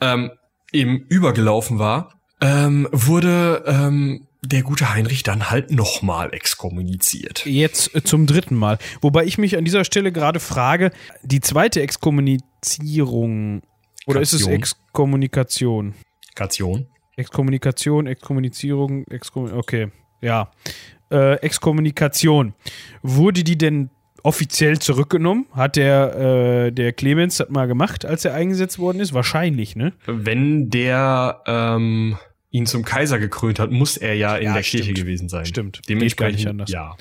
ähm, eben übergelaufen war, ähm, wurde ähm, der gute Heinrich dann halt nochmal exkommuniziert. Jetzt äh, zum dritten Mal. Wobei ich mich an dieser Stelle gerade frage, die zweite Exkommunizierung, oder Kation. Ist es Exkommunikation? Kation. Exkommunikation, Exkommunizierung, Exkommunikation, okay, ja. Äh, Exkommunikation. Wurde die denn offiziell zurückgenommen? Hat der, äh, der Clemens das mal gemacht, als er eingesetzt worden ist? Wahrscheinlich, ne? Wenn der ähm, ihn zum Kaiser gekrönt hat, muss er ja in ja, der stimmt. Kirche gewesen sein. Stimmt. Dementsprechend, geht gar nicht anders. Ja.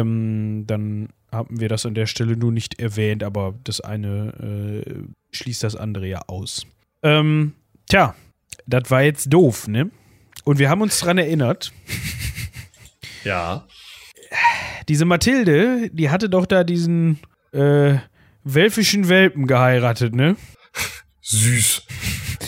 Ähm, dann haben wir das an der Stelle nur nicht erwähnt, aber das eine äh, schließt das andere ja aus. Ähm, tja, das war jetzt doof, ne? Und wir haben uns dran erinnert. Ja. Diese Mathilde, die hatte doch da diesen äh, welfischen Welpen geheiratet, ne? Süß.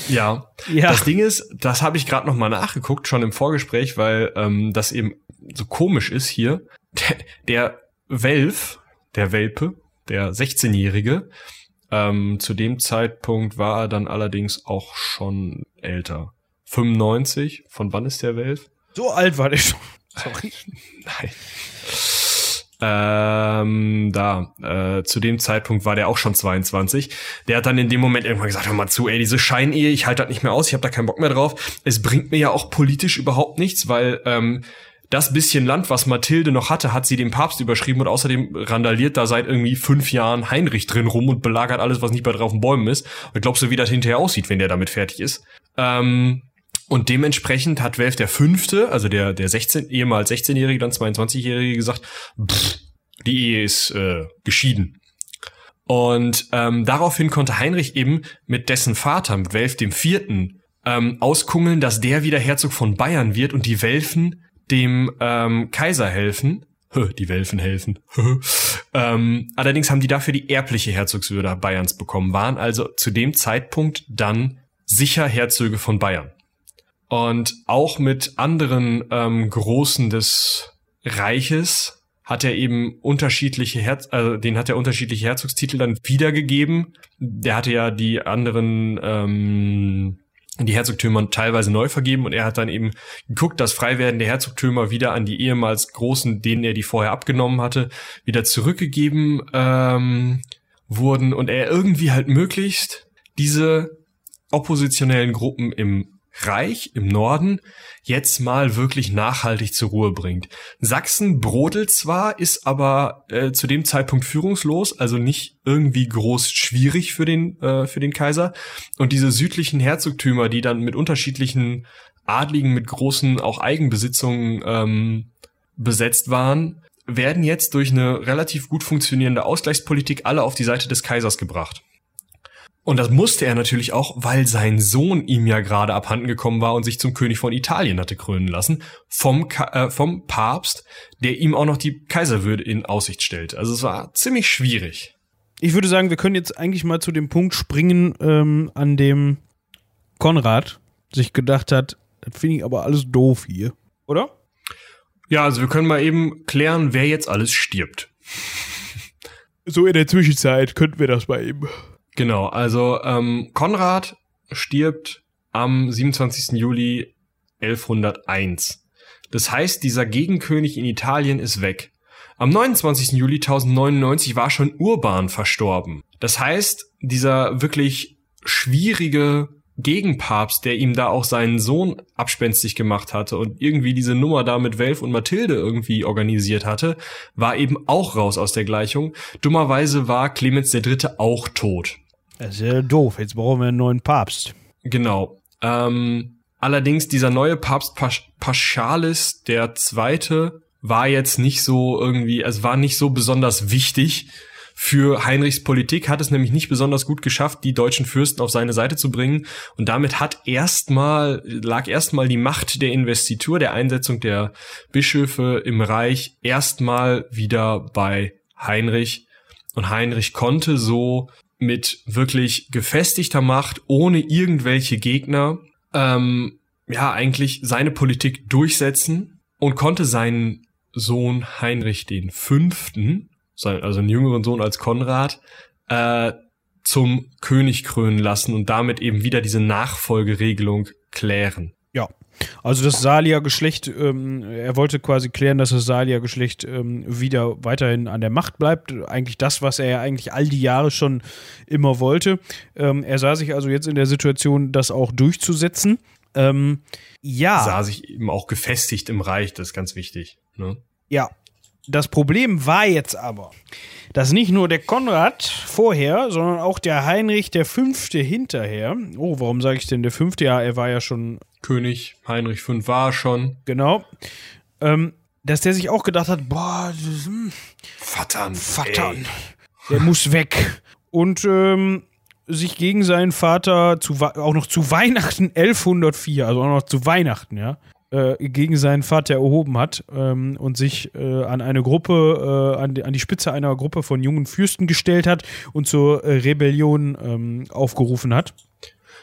Ja. ja. Das Ding ist, das habe ich gerade noch mal nachgeguckt, schon im Vorgespräch, weil ähm, das eben so komisch ist hier. Der, der Welf, der Welpe, der sechzehnjährige, ähm, zu dem Zeitpunkt war er dann allerdings auch schon älter. fünfundneunzig, von wann ist der Welf? So alt war der schon. Sorry. Nein. Ähm, da, äh, zu dem Zeitpunkt war der auch schon zweiundzwanzig. Der hat dann in dem Moment irgendwann gesagt, hör mal zu, ey, diese Scheinehe, ich halte das nicht mehr aus, ich habe da keinen Bock mehr drauf. Es bringt mir ja auch politisch überhaupt nichts, weil ähm, das bisschen Land, was Mathilde noch hatte, hat sie dem Papst überschrieben und außerdem randaliert da seit irgendwie fünf Jahren Heinrich drin rum und belagert alles, was nicht bei drauf den Bäumen ist. Und glaubst du, wie das hinterher aussieht, wenn der damit fertig ist? Ähm... Und dementsprechend hat Welf der Fünfte, also der der sechzehn, ehemals sechzehnjährige, dann zweiundzwanzigjährige, gesagt, pff, die Ehe ist äh, geschieden. Und ähm, daraufhin konnte Heinrich eben mit dessen Vater, mit Welf dem Vierten, ähm, auskungeln, dass der wieder Herzog von Bayern wird und die Welfen dem ähm, Kaiser helfen. Die Welfen helfen. ähm, allerdings haben die dafür die erbliche Herzogswürde Bayerns bekommen, waren also zu dem Zeitpunkt dann sicher Herzöge von Bayern. Und auch mit anderen ähm, Großen des Reiches hat er eben unterschiedliche Herz, also den hat er unterschiedliche Herzogstitel dann wiedergegeben. Der hatte ja die anderen ähm, die Herzogtümer teilweise neu vergeben und er hat dann eben geguckt, dass frei werdende Herzogtümer wieder an die ehemals Großen, denen er die vorher abgenommen hatte, wieder zurückgegeben ähm, wurden und er irgendwie halt möglichst diese oppositionellen Gruppen im Reich im Norden jetzt mal wirklich nachhaltig zur Ruhe bringt. Sachsen brodelt zwar, ist aber äh, zu dem Zeitpunkt führungslos, also nicht irgendwie groß schwierig für den äh, für den Kaiser. Und diese südlichen Herzogtümer, die dann mit unterschiedlichen Adligen, mit großen auch Eigenbesitzungen ähm, besetzt waren, werden jetzt durch eine relativ gut funktionierende Ausgleichspolitik alle auf die Seite des Kaisers gebracht. Und das musste er natürlich auch, weil sein Sohn ihm ja gerade abhanden gekommen war und sich zum König von Italien hatte krönen lassen, vom, Ka- äh, vom Papst, der ihm auch noch die Kaiserwürde in Aussicht stellt. Also es war ziemlich schwierig. Ich würde sagen, wir können jetzt eigentlich mal zu dem Punkt springen, ähm, an dem Konrad sich gedacht hat, das finde ich aber alles doof hier, oder? Ja, also wir können mal eben klären, wer jetzt alles stirbt. So in der Zwischenzeit könnten wir das mal eben... Genau, also ähm, Konrad stirbt am siebenundzwanzigsten Juli elfhunderteins. Das heißt, dieser Gegenkönig in Italien ist weg. Am neunundzwanzigsten Juli tausendneunundneunzig war schon Urban verstorben. Das heißt, dieser wirklich schwierige Gegenpapst, der ihm da auch seinen Sohn abspenstig gemacht hatte und irgendwie diese Nummer da mit Welf und Mathilde irgendwie organisiert hatte, war eben auch raus aus der Gleichung. Dummerweise war Clemens der Dritte auch tot. Das ist ja doof, jetzt brauchen wir einen neuen Papst. Genau. Ähm, allerdings dieser neue Papst Pas- Paschalis der Zweite war jetzt nicht so irgendwie, also war nicht so besonders wichtig. Für Heinrichs Politik hat es nämlich nicht besonders gut geschafft, die deutschen Fürsten auf seine Seite zu bringen. Und damit hat erstmal, lag erstmal die Macht der Investitur, der Einsetzung der Bischöfe im Reich, erstmal wieder bei Heinrich. Und Heinrich konnte so mit wirklich gefestigter Macht, ohne irgendwelche Gegner, ähm, ja, eigentlich seine Politik durchsetzen und konnte seinen Sohn Heinrich den Fünften, also einen jüngeren Sohn als Konrad, äh, zum König krönen lassen und damit eben wieder diese Nachfolgeregelung klären. Ja, also das Salier-Geschlecht, ähm, er wollte quasi klären, dass das Salier-Geschlecht ähm, wieder weiterhin an der Macht bleibt. Eigentlich das, was er ja eigentlich all die Jahre schon immer wollte. Ähm, er sah sich also jetzt in der Situation, das auch durchzusetzen. Ähm, ja. Sah sich eben auch gefestigt im Reich, das ist ganz wichtig. Ne? Ja. Das Problem war jetzt aber, dass nicht nur der Konrad vorher, sondern auch der Heinrich der Fünfte hinterher, oh, warum sage ich denn der Fünfte? Ja, er war ja schon König, Heinrich V war schon. Genau. Ähm, dass der sich auch gedacht hat, boah, Vattern, Vattern, der muss weg. Und ähm, sich gegen seinen Vater zu, auch noch zu Weihnachten elfhundertvier, also auch noch zu Weihnachten, ja, gegen seinen Vater erhoben hat ähm, und sich äh, an eine Gruppe, äh, an, die, an die Spitze einer Gruppe von jungen Fürsten gestellt hat und zur äh, Rebellion ähm, aufgerufen hat.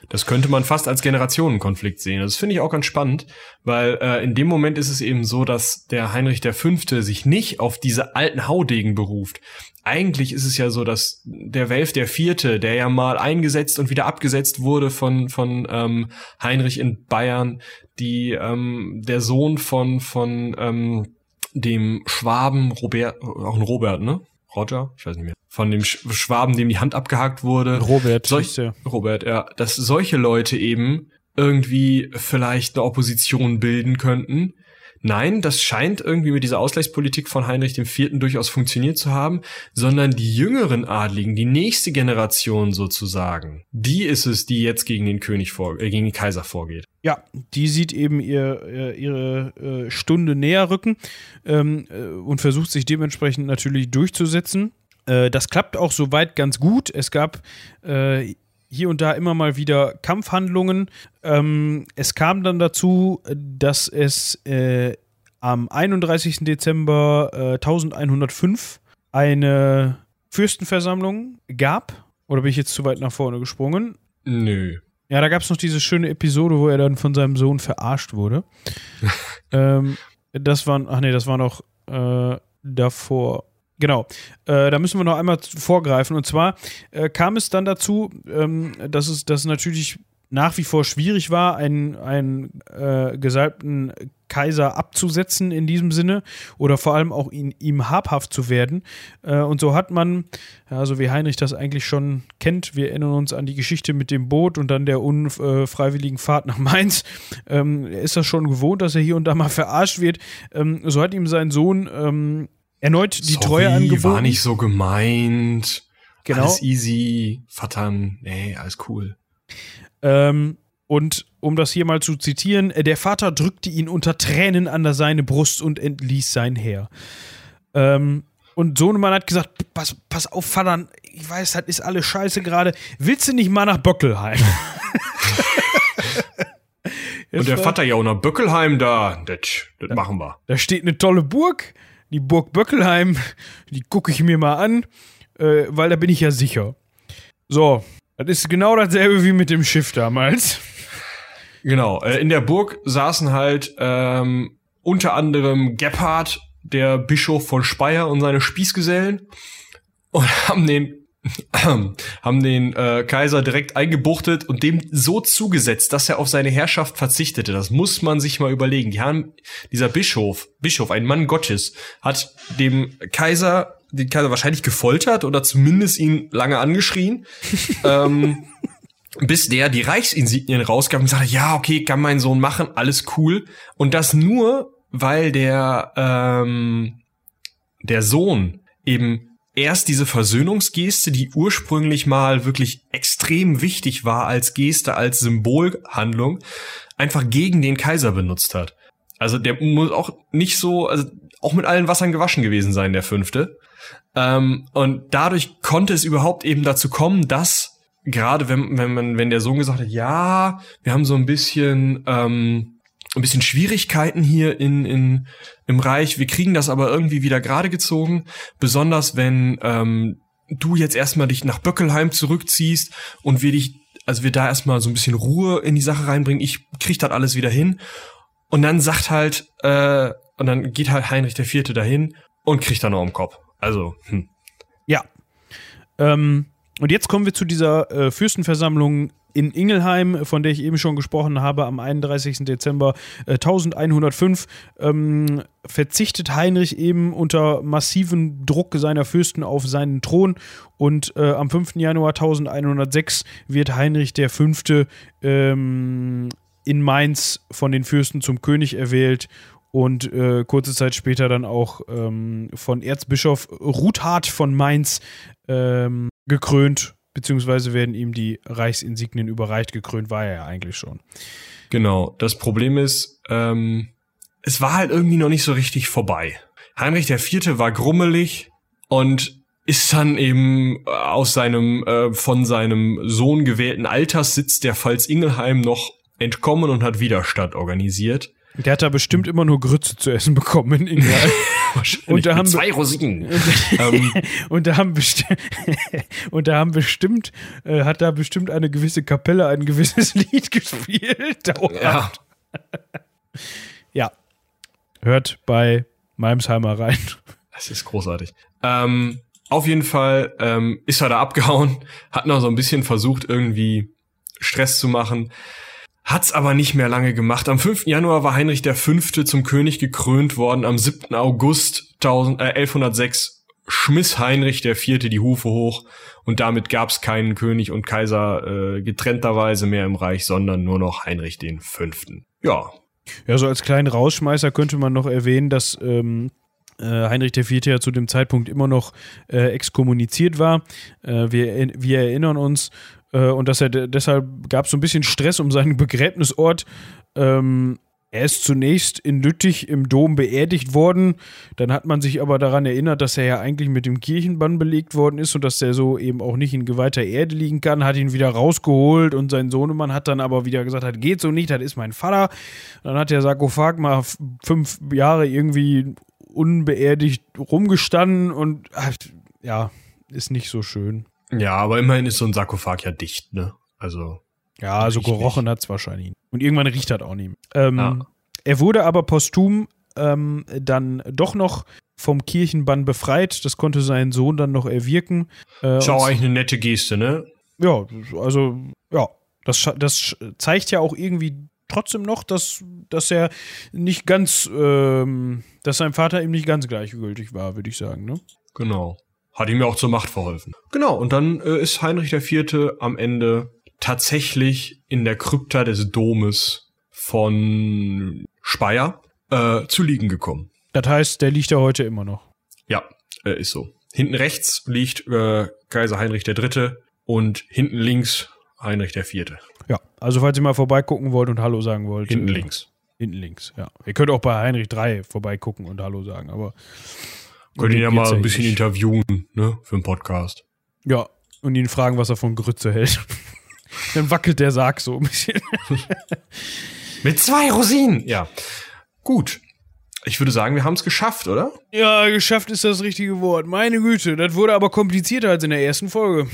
Das könnte man fast als Generationenkonflikt sehen. Das finde ich auch ganz spannend, weil äh, in dem Moment ist es eben so, dass der Heinrich der Fünfte sich nicht auf diese alten Haudegen beruft. Eigentlich ist es ja so, dass der Welf der Vierte, der ja mal eingesetzt und wieder abgesetzt wurde von von ähm, Heinrich in Bayern, die ähm, der Sohn von von ähm, dem Schwaben Robert, auch ein Robert, ne? Roger? Ich weiß nicht mehr. Von dem Schwaben, dem die Hand abgehakt wurde. Robert. Solch, ja. Robert, ja. Dass solche Leute eben irgendwie vielleicht eine Opposition bilden könnten. Nein, das scheint irgendwie mit dieser Ausgleichspolitik von Heinrich der Vierte durchaus funktioniert zu haben, sondern die jüngeren Adligen, die nächste Generation sozusagen, die ist es, die jetzt gegen den König vor, äh, gegen den Kaiser vorgeht. Ja, die sieht eben ihr, ihre Stunde näher rücken ähm, und versucht sich dementsprechend natürlich durchzusetzen. Äh, das klappt auch soweit ganz gut. Es gab äh, hier und da immer mal wieder Kampfhandlungen. Ähm, es kam dann dazu, dass es äh, am einunddreißigsten Dezember äh, elfhundertfünf eine Fürstenversammlung gab. Oder bin ich jetzt zu weit nach vorne gesprungen? Nö. Ja, da gab es noch diese schöne Episode, wo er dann von seinem Sohn verarscht wurde. ähm, das waren, ach nee, das war noch äh, davor. Genau, äh, da müssen wir noch einmal vorgreifen. Und zwar äh, kam es dann dazu, ähm, dass es dass natürlich nach wie vor schwierig war, einen, einen äh, gesalbten Kaiser abzusetzen in diesem Sinne oder vor allem auch ihn, ihm habhaft zu werden. Äh, und so hat man, ja, so wie Heinrich das eigentlich schon kennt, wir erinnern uns an die Geschichte mit dem Boot und dann der unfreiwilligen äh, Fahrt nach Mainz, ähm, ist das schon gewohnt, dass er hier und da mal verarscht wird. Ähm, so hat ihm sein Sohn ähm, erneut die Sorry, Treue angeboten. War nicht so gemeint. Genau. Alles easy, Vatern, nee, alles cool. Ähm, und um das hier mal zu zitieren, der Vater drückte ihn unter Tränen an der seine Brust und entließ sein Heer. Ähm, und Sohnemann hat gesagt, pass, pass auf, Vater, ich weiß, das ist alles scheiße gerade. Willst du nicht mal nach Böckelheim? Und der Vater, ja, nach Böckelheim, da, das, das da, machen wir. Da steht eine tolle Burg. Die Burg Böckelheim, die gucke ich mir mal an, äh, weil da bin ich ja sicher. So, das ist genau dasselbe wie mit dem Schiff damals. Genau, äh, in der Burg saßen halt ähm, unter anderem Gebhard, der Bischof von Speyer und seine Spießgesellen und haben den haben den äh, Kaiser direkt eingebuchtet und dem so zugesetzt, dass er auf seine Herrschaft verzichtete. Das muss man sich mal überlegen. Die haben, dieser Bischof, Bischof, ein Mann Gottes, hat dem Kaiser, den Kaiser wahrscheinlich gefoltert oder zumindest ihn lange angeschrien, ähm, bis der die Reichsinsignien rausgab und sagte, ja, okay, kann mein Sohn machen, alles cool. Und das nur, weil der, ähm, der Sohn eben erst diese Versöhnungsgeste, die ursprünglich mal wirklich extrem wichtig war als Geste, als Symbolhandlung, einfach gegen den Kaiser benutzt hat. Also der muss auch nicht so, also auch mit allen Wassern gewaschen gewesen sein, der Fünfte. Ähm, und dadurch konnte es überhaupt eben dazu kommen, dass gerade wenn wenn man wenn der Sohn gesagt hat, ja, wir haben so ein bisschen ähm, ein bisschen Schwierigkeiten hier in, in im Reich. Wir kriegen das aber irgendwie wieder gerade gezogen. Besonders wenn ähm, du jetzt erstmal dich nach Böckelheim zurückziehst und wir dich, also wir da erstmal so ein bisschen Ruhe in die Sache reinbringen. Ich krieg das alles wieder hin. Und dann sagt halt, äh, und dann geht halt Heinrich der Vierte dahin und kriegt dann noch im Kopf. Also, hm. Ja. Ähm, und jetzt kommen wir zu dieser äh, Fürstenversammlung in Ingelheim, von der ich eben schon gesprochen habe, am einunddreißigsten Dezember äh, elfhundertfünf ähm, verzichtet Heinrich eben unter massivem Druck seiner Fürsten auf seinen Thron und äh, am fünften Januar elfhundertsechs wird Heinrich der Fünfte ähm, in Mainz von den Fürsten zum König erwählt und äh, kurze Zeit später dann auch ähm, von Erzbischof Ruthard von Mainz ähm, gekrönt. Beziehungsweise werden ihm die Reichsinsignien überreicht, gekrönt war er ja eigentlich schon. Genau, das Problem ist, ähm, es war halt irgendwie noch nicht so richtig vorbei. Heinrich der Vierte war grummelig und ist dann eben aus seinem, äh, von seinem Sohn gewählten Alterssitz der Pfalz Ingelheim noch entkommen und hat Widerstand organisiert. Der hat da bestimmt immer nur Grütze zu essen bekommen in England. Wahrscheinlich mit zwei Rosinen. Und da haben bestimmt, und da haben bestimmt, äh, hat da bestimmt eine gewisse Kapelle ein gewisses Lied gespielt. Dauerhaft. Ja. Ja. Hört bei Malmsheimer rein. Das ist großartig. Ähm, auf jeden Fall ähm, ist er da abgehauen, hat noch so ein bisschen versucht, irgendwie Stress zu machen. Hat's aber nicht mehr lange gemacht. Am fünften Januar war Heinrich der Fünfte zum König gekrönt worden. Am siebten August elfhundertsechs schmiss Heinrich der Vierte die Hufe hoch und damit gab's keinen König und Kaiser äh, getrennterweise mehr im Reich, sondern nur noch Heinrich den Fünften Ja. Ja, so als kleinen Rausschmeißer könnte man noch erwähnen, dass ähm, Heinrich der Vierte ja zu dem Zeitpunkt immer noch äh, exkommuniziert war. Äh, wir, wir erinnern uns. Und dass er de- deshalb gab es so ein bisschen Stress um seinen Begräbnisort. Ähm, er ist zunächst in Lüttich im Dom beerdigt worden. Dann hat man sich aber daran erinnert, dass er ja eigentlich mit dem Kirchenbann belegt worden ist und dass er so eben auch nicht in geweihter Erde liegen kann. Hat ihn wieder rausgeholt und sein Sohnemann hat dann aber wieder gesagt, das geht so nicht, das ist mein Vater. Dann hat der Sarkophag mal f- fünf Jahre irgendwie unbeerdigt rumgestanden und ach, ja, ist nicht so schön. Ja, aber immerhin ist so ein Sarkophag ja dicht, ne? Also. Ja, also gerochen nicht. Hat's wahrscheinlich. Und irgendwann riecht das auch nicht mehr. Ähm, ja. Er wurde aber posthum ähm, dann doch noch vom Kirchenbann befreit. Das konnte sein Sohn dann noch erwirken. Äh, ist auch eigentlich eine nette Geste, ne? Ja, also, ja. Das, das zeigt ja auch irgendwie trotzdem noch, dass, dass er nicht ganz, ähm, dass sein Vater ihm nicht ganz gleichgültig war, würde ich sagen, ne? Genau. Hat ihm ja auch zur Macht verholfen. Genau, und dann äh, ist Heinrich der Vierte am Ende tatsächlich in der Krypta des Domes von Speyer äh, zu liegen gekommen. Das heißt, der liegt ja heute immer noch. Ja, äh, ist so. Hinten rechts liegt äh, Kaiser Heinrich der Dritte und hinten links Heinrich der Vierte Ja, also falls ihr mal vorbeigucken wollt und Hallo sagen wollt. Hinten äh, links. Hinten links, ja. Ihr könnt auch bei Heinrich der Dritte vorbeigucken und Hallo sagen, aber... Könnt ihn ja mal ein bisschen interviewen, ne, für einen Podcast. Ja, und ihn fragen, was er von Grütze hält. Dann wackelt der Sarg so ein bisschen. Mit zwei Rosinen! Ja. Gut. Ich würde sagen, wir haben es geschafft, oder? Ja, geschafft ist das richtige Wort. Meine Güte, das wurde aber komplizierter als in der ersten Folge.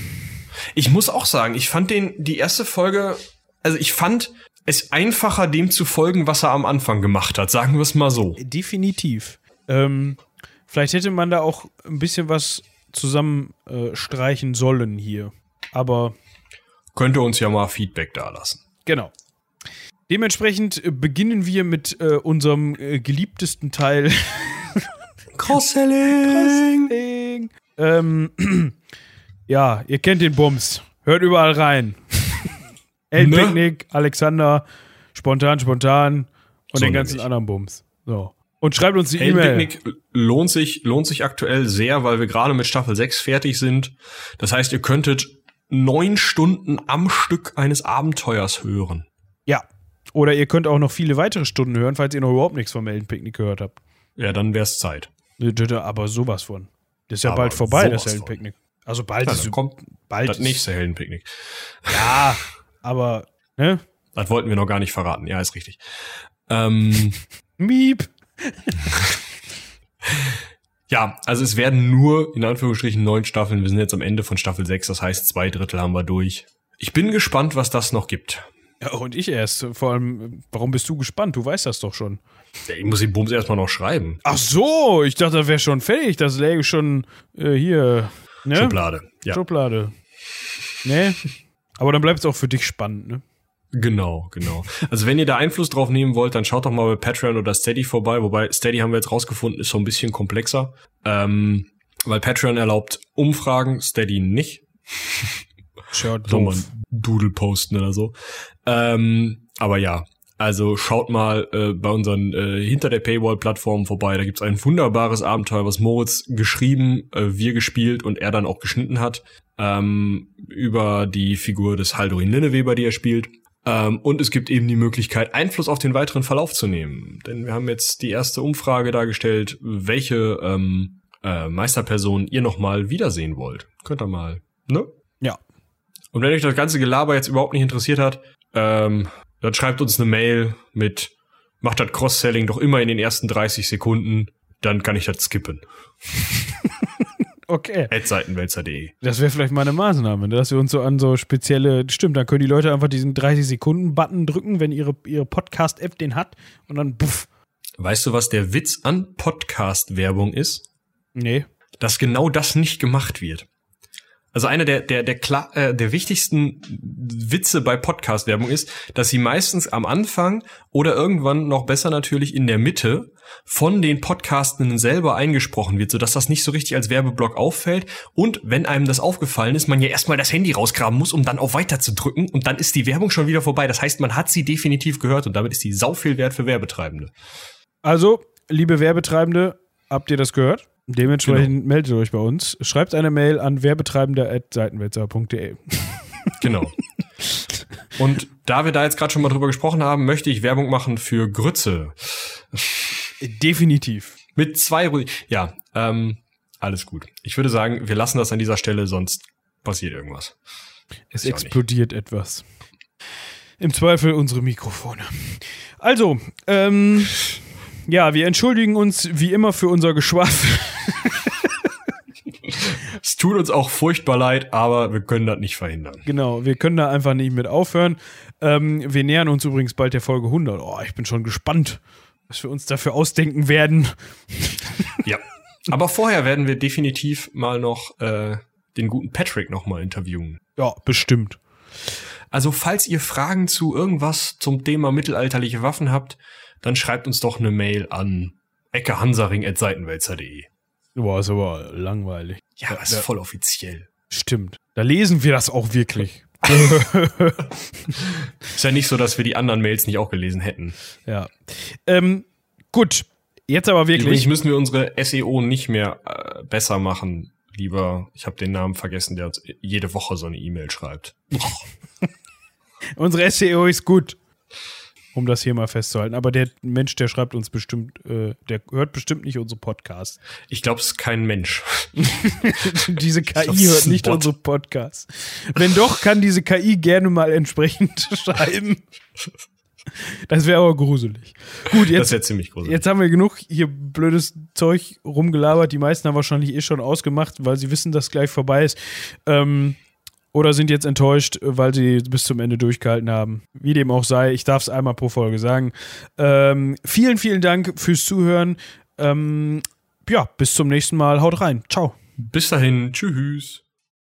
Ich muss auch sagen, ich fand den, die erste Folge, also ich fand es einfacher, dem zu folgen, was er am Anfang gemacht hat. Sagen wir es mal so. Definitiv. Ähm... Vielleicht hätte man da auch ein bisschen was zusammenstreichen äh, sollen hier. Aber könnte uns ja mal Feedback da lassen. Genau. Dementsprechend beginnen wir mit äh, unserem äh, geliebtesten Teil. Cross-Selling! Cross-Selling. Ähm, ja, ihr kennt den Bums. Hört überall rein. Elbpicknick, ne? Alexander, spontan, spontan und so den ganzen nämlich. anderen Bums. So. Und schreibt uns die E-Mail. Picknick lohnt sich, lohnt sich aktuell sehr, weil wir gerade mit Staffel sechs fertig sind. Das heißt, ihr könntet neun Stunden am Stück eines Abenteuers hören. Ja, oder ihr könnt auch noch viele weitere Stunden hören, falls ihr noch überhaupt nichts vom Heldenpicknick gehört habt. Ja, dann wär's Zeit. Aber sowas von. Das ist ja aber bald vorbei, das Heldenpicknick. Von. Also bald ja, ist... kommt bald das nächste Heldenpicknick. Ja, aber... Ne? Das wollten wir noch gar nicht verraten. Ja, ist richtig. Ähm, Miep. Ja, also es werden nur, in Anführungsstrichen, neun Staffeln. Wir sind jetzt am Ende von Staffel sechs, das heißt, zwei Drittel haben wir durch. Ich bin gespannt, was das noch gibt. Ja, und ich erst. Vor allem, warum bist du gespannt? Du weißt das doch schon. Ja, ich muss den Bums erstmal noch schreiben. Ach so, ich dachte, das wäre schon fertig. Das läge schon äh, hier. Ne? Schublade. Ja. Schublade. Ne? Aber dann bleibt es auch für dich spannend, ne? Genau, genau. Also wenn ihr da Einfluss drauf nehmen wollt, dann schaut doch mal bei Patreon oder Steady vorbei. Wobei Steady, haben wir jetzt rausgefunden, ist so ein bisschen komplexer. Ähm, weil Patreon erlaubt Umfragen, Steady nicht. Schaut so mal Doodle posten oder so. Ähm, aber ja, also schaut mal äh, bei unseren äh, hinter der Paywall-Plattform vorbei. Da gibt's ein wunderbares Abenteuer, was Moritz geschrieben, äh, wir gespielt und er dann auch geschnitten hat. Ähm, über die Figur des Haldorin Linneweber, die er spielt. Ähm, und es gibt eben die Möglichkeit, Einfluss auf den weiteren Verlauf zu nehmen. Denn wir haben jetzt die erste Umfrage dargestellt, welche ähm, äh, Meisterpersonen ihr nochmal wiedersehen wollt. Könnt ihr mal, ne? Ja. Und wenn euch das ganze Gelaber jetzt überhaupt nicht interessiert hat, ähm, dann schreibt uns eine Mail mit, macht das Cross-Selling doch immer in den ersten dreißig Sekunden, dann kann ich das skippen. Okay. at seitenwälzer punkt de Das wäre vielleicht mal eine Maßnahme, dass wir uns so an so spezielle, stimmt, dann können die Leute einfach diesen dreißig Sekunden Button drücken, wenn ihre, ihre Podcast-App den hat und dann buff. Weißt du, was der Witz an Podcast-Werbung ist? Nee. Dass genau das nicht gemacht wird. Also einer der der der der, der wichtigsten Witze bei Podcast-Werbung ist, dass sie meistens am Anfang oder irgendwann noch besser natürlich in der Mitte von den Podcastenden selber eingesprochen wird, sodass das nicht so richtig als Werbeblock auffällt. Und wenn einem das aufgefallen ist, man ja erstmal das Handy rausgraben muss, um dann auf Weiter zu drücken, und dann ist die Werbung schon wieder vorbei. Das heißt, man hat sie definitiv gehört, und damit ist sie sau viel wert für Werbetreibende. Also, liebe Werbetreibende, habt ihr das gehört? Dementsprechend genau. Meldet euch bei uns. Schreibt eine Mail an werbetreibender at seitenwälzer punkt de. Genau. Und da wir da jetzt gerade schon mal drüber gesprochen haben, möchte ich Werbung machen für Grütze. Definitiv. Mit zwei... Ru- ja, ähm, alles gut. Ich würde sagen, wir lassen das an dieser Stelle, sonst passiert irgendwas. Es explodiert etwas. Im Zweifel unsere Mikrofone. Also, ähm... ja, wir entschuldigen uns wie immer für unser Geschwafel. Es tut uns auch furchtbar leid, aber wir können das nicht verhindern. Genau, wir können da einfach nicht mit aufhören. Ähm, wir nähern uns übrigens bald der Folge hundert. Oh, ich bin schon gespannt, was wir uns dafür ausdenken werden. Ja, aber vorher werden wir definitiv mal noch äh, den guten Patrick noch mal interviewen. Ja, bestimmt. Also, falls ihr Fragen zu irgendwas zum Thema mittelalterliche Waffen habt, dann schreibt uns doch eine Mail an Ecke Hansaring at seitenwälzer punkt de. Boah, ist aber langweilig. Ja, das ist voll offiziell. Stimmt. Da lesen wir das auch wirklich. Ist ja nicht so, dass wir die anderen Mails nicht auch gelesen hätten. Ja. Ähm, gut. Jetzt aber wirklich. Übrigens müssen wir unsere S E O nicht mehr äh, besser machen. Lieber, ich habe den Namen vergessen, der uns jede Woche so eine E-Mail schreibt. Unsere S E O ist gut. Um das hier mal festzuhalten. Aber der Mensch, der schreibt uns bestimmt, äh, der hört bestimmt nicht unsere Podcasts. Ich glaube, es ist kein Mensch. Diese K I glaub, hört nicht unsere Podcasts. Wenn doch, kann diese K I gerne mal entsprechend schreiben. Das wäre aber gruselig. Gut, jetzt, das wäre ziemlich gruselig. Jetzt haben wir genug hier blödes Zeug rumgelabert. Die meisten haben wahrscheinlich eh schon ausgemacht, weil sie wissen, dass gleich vorbei ist. Ähm... Oder sind jetzt enttäuscht, weil sie bis zum Ende durchgehalten haben. Wie dem auch sei, ich darf es einmal pro Folge sagen. Ähm, vielen, vielen Dank fürs Zuhören. Ähm, ja, bis zum nächsten Mal. Haut rein. Ciao. Bis dahin. Tschüss.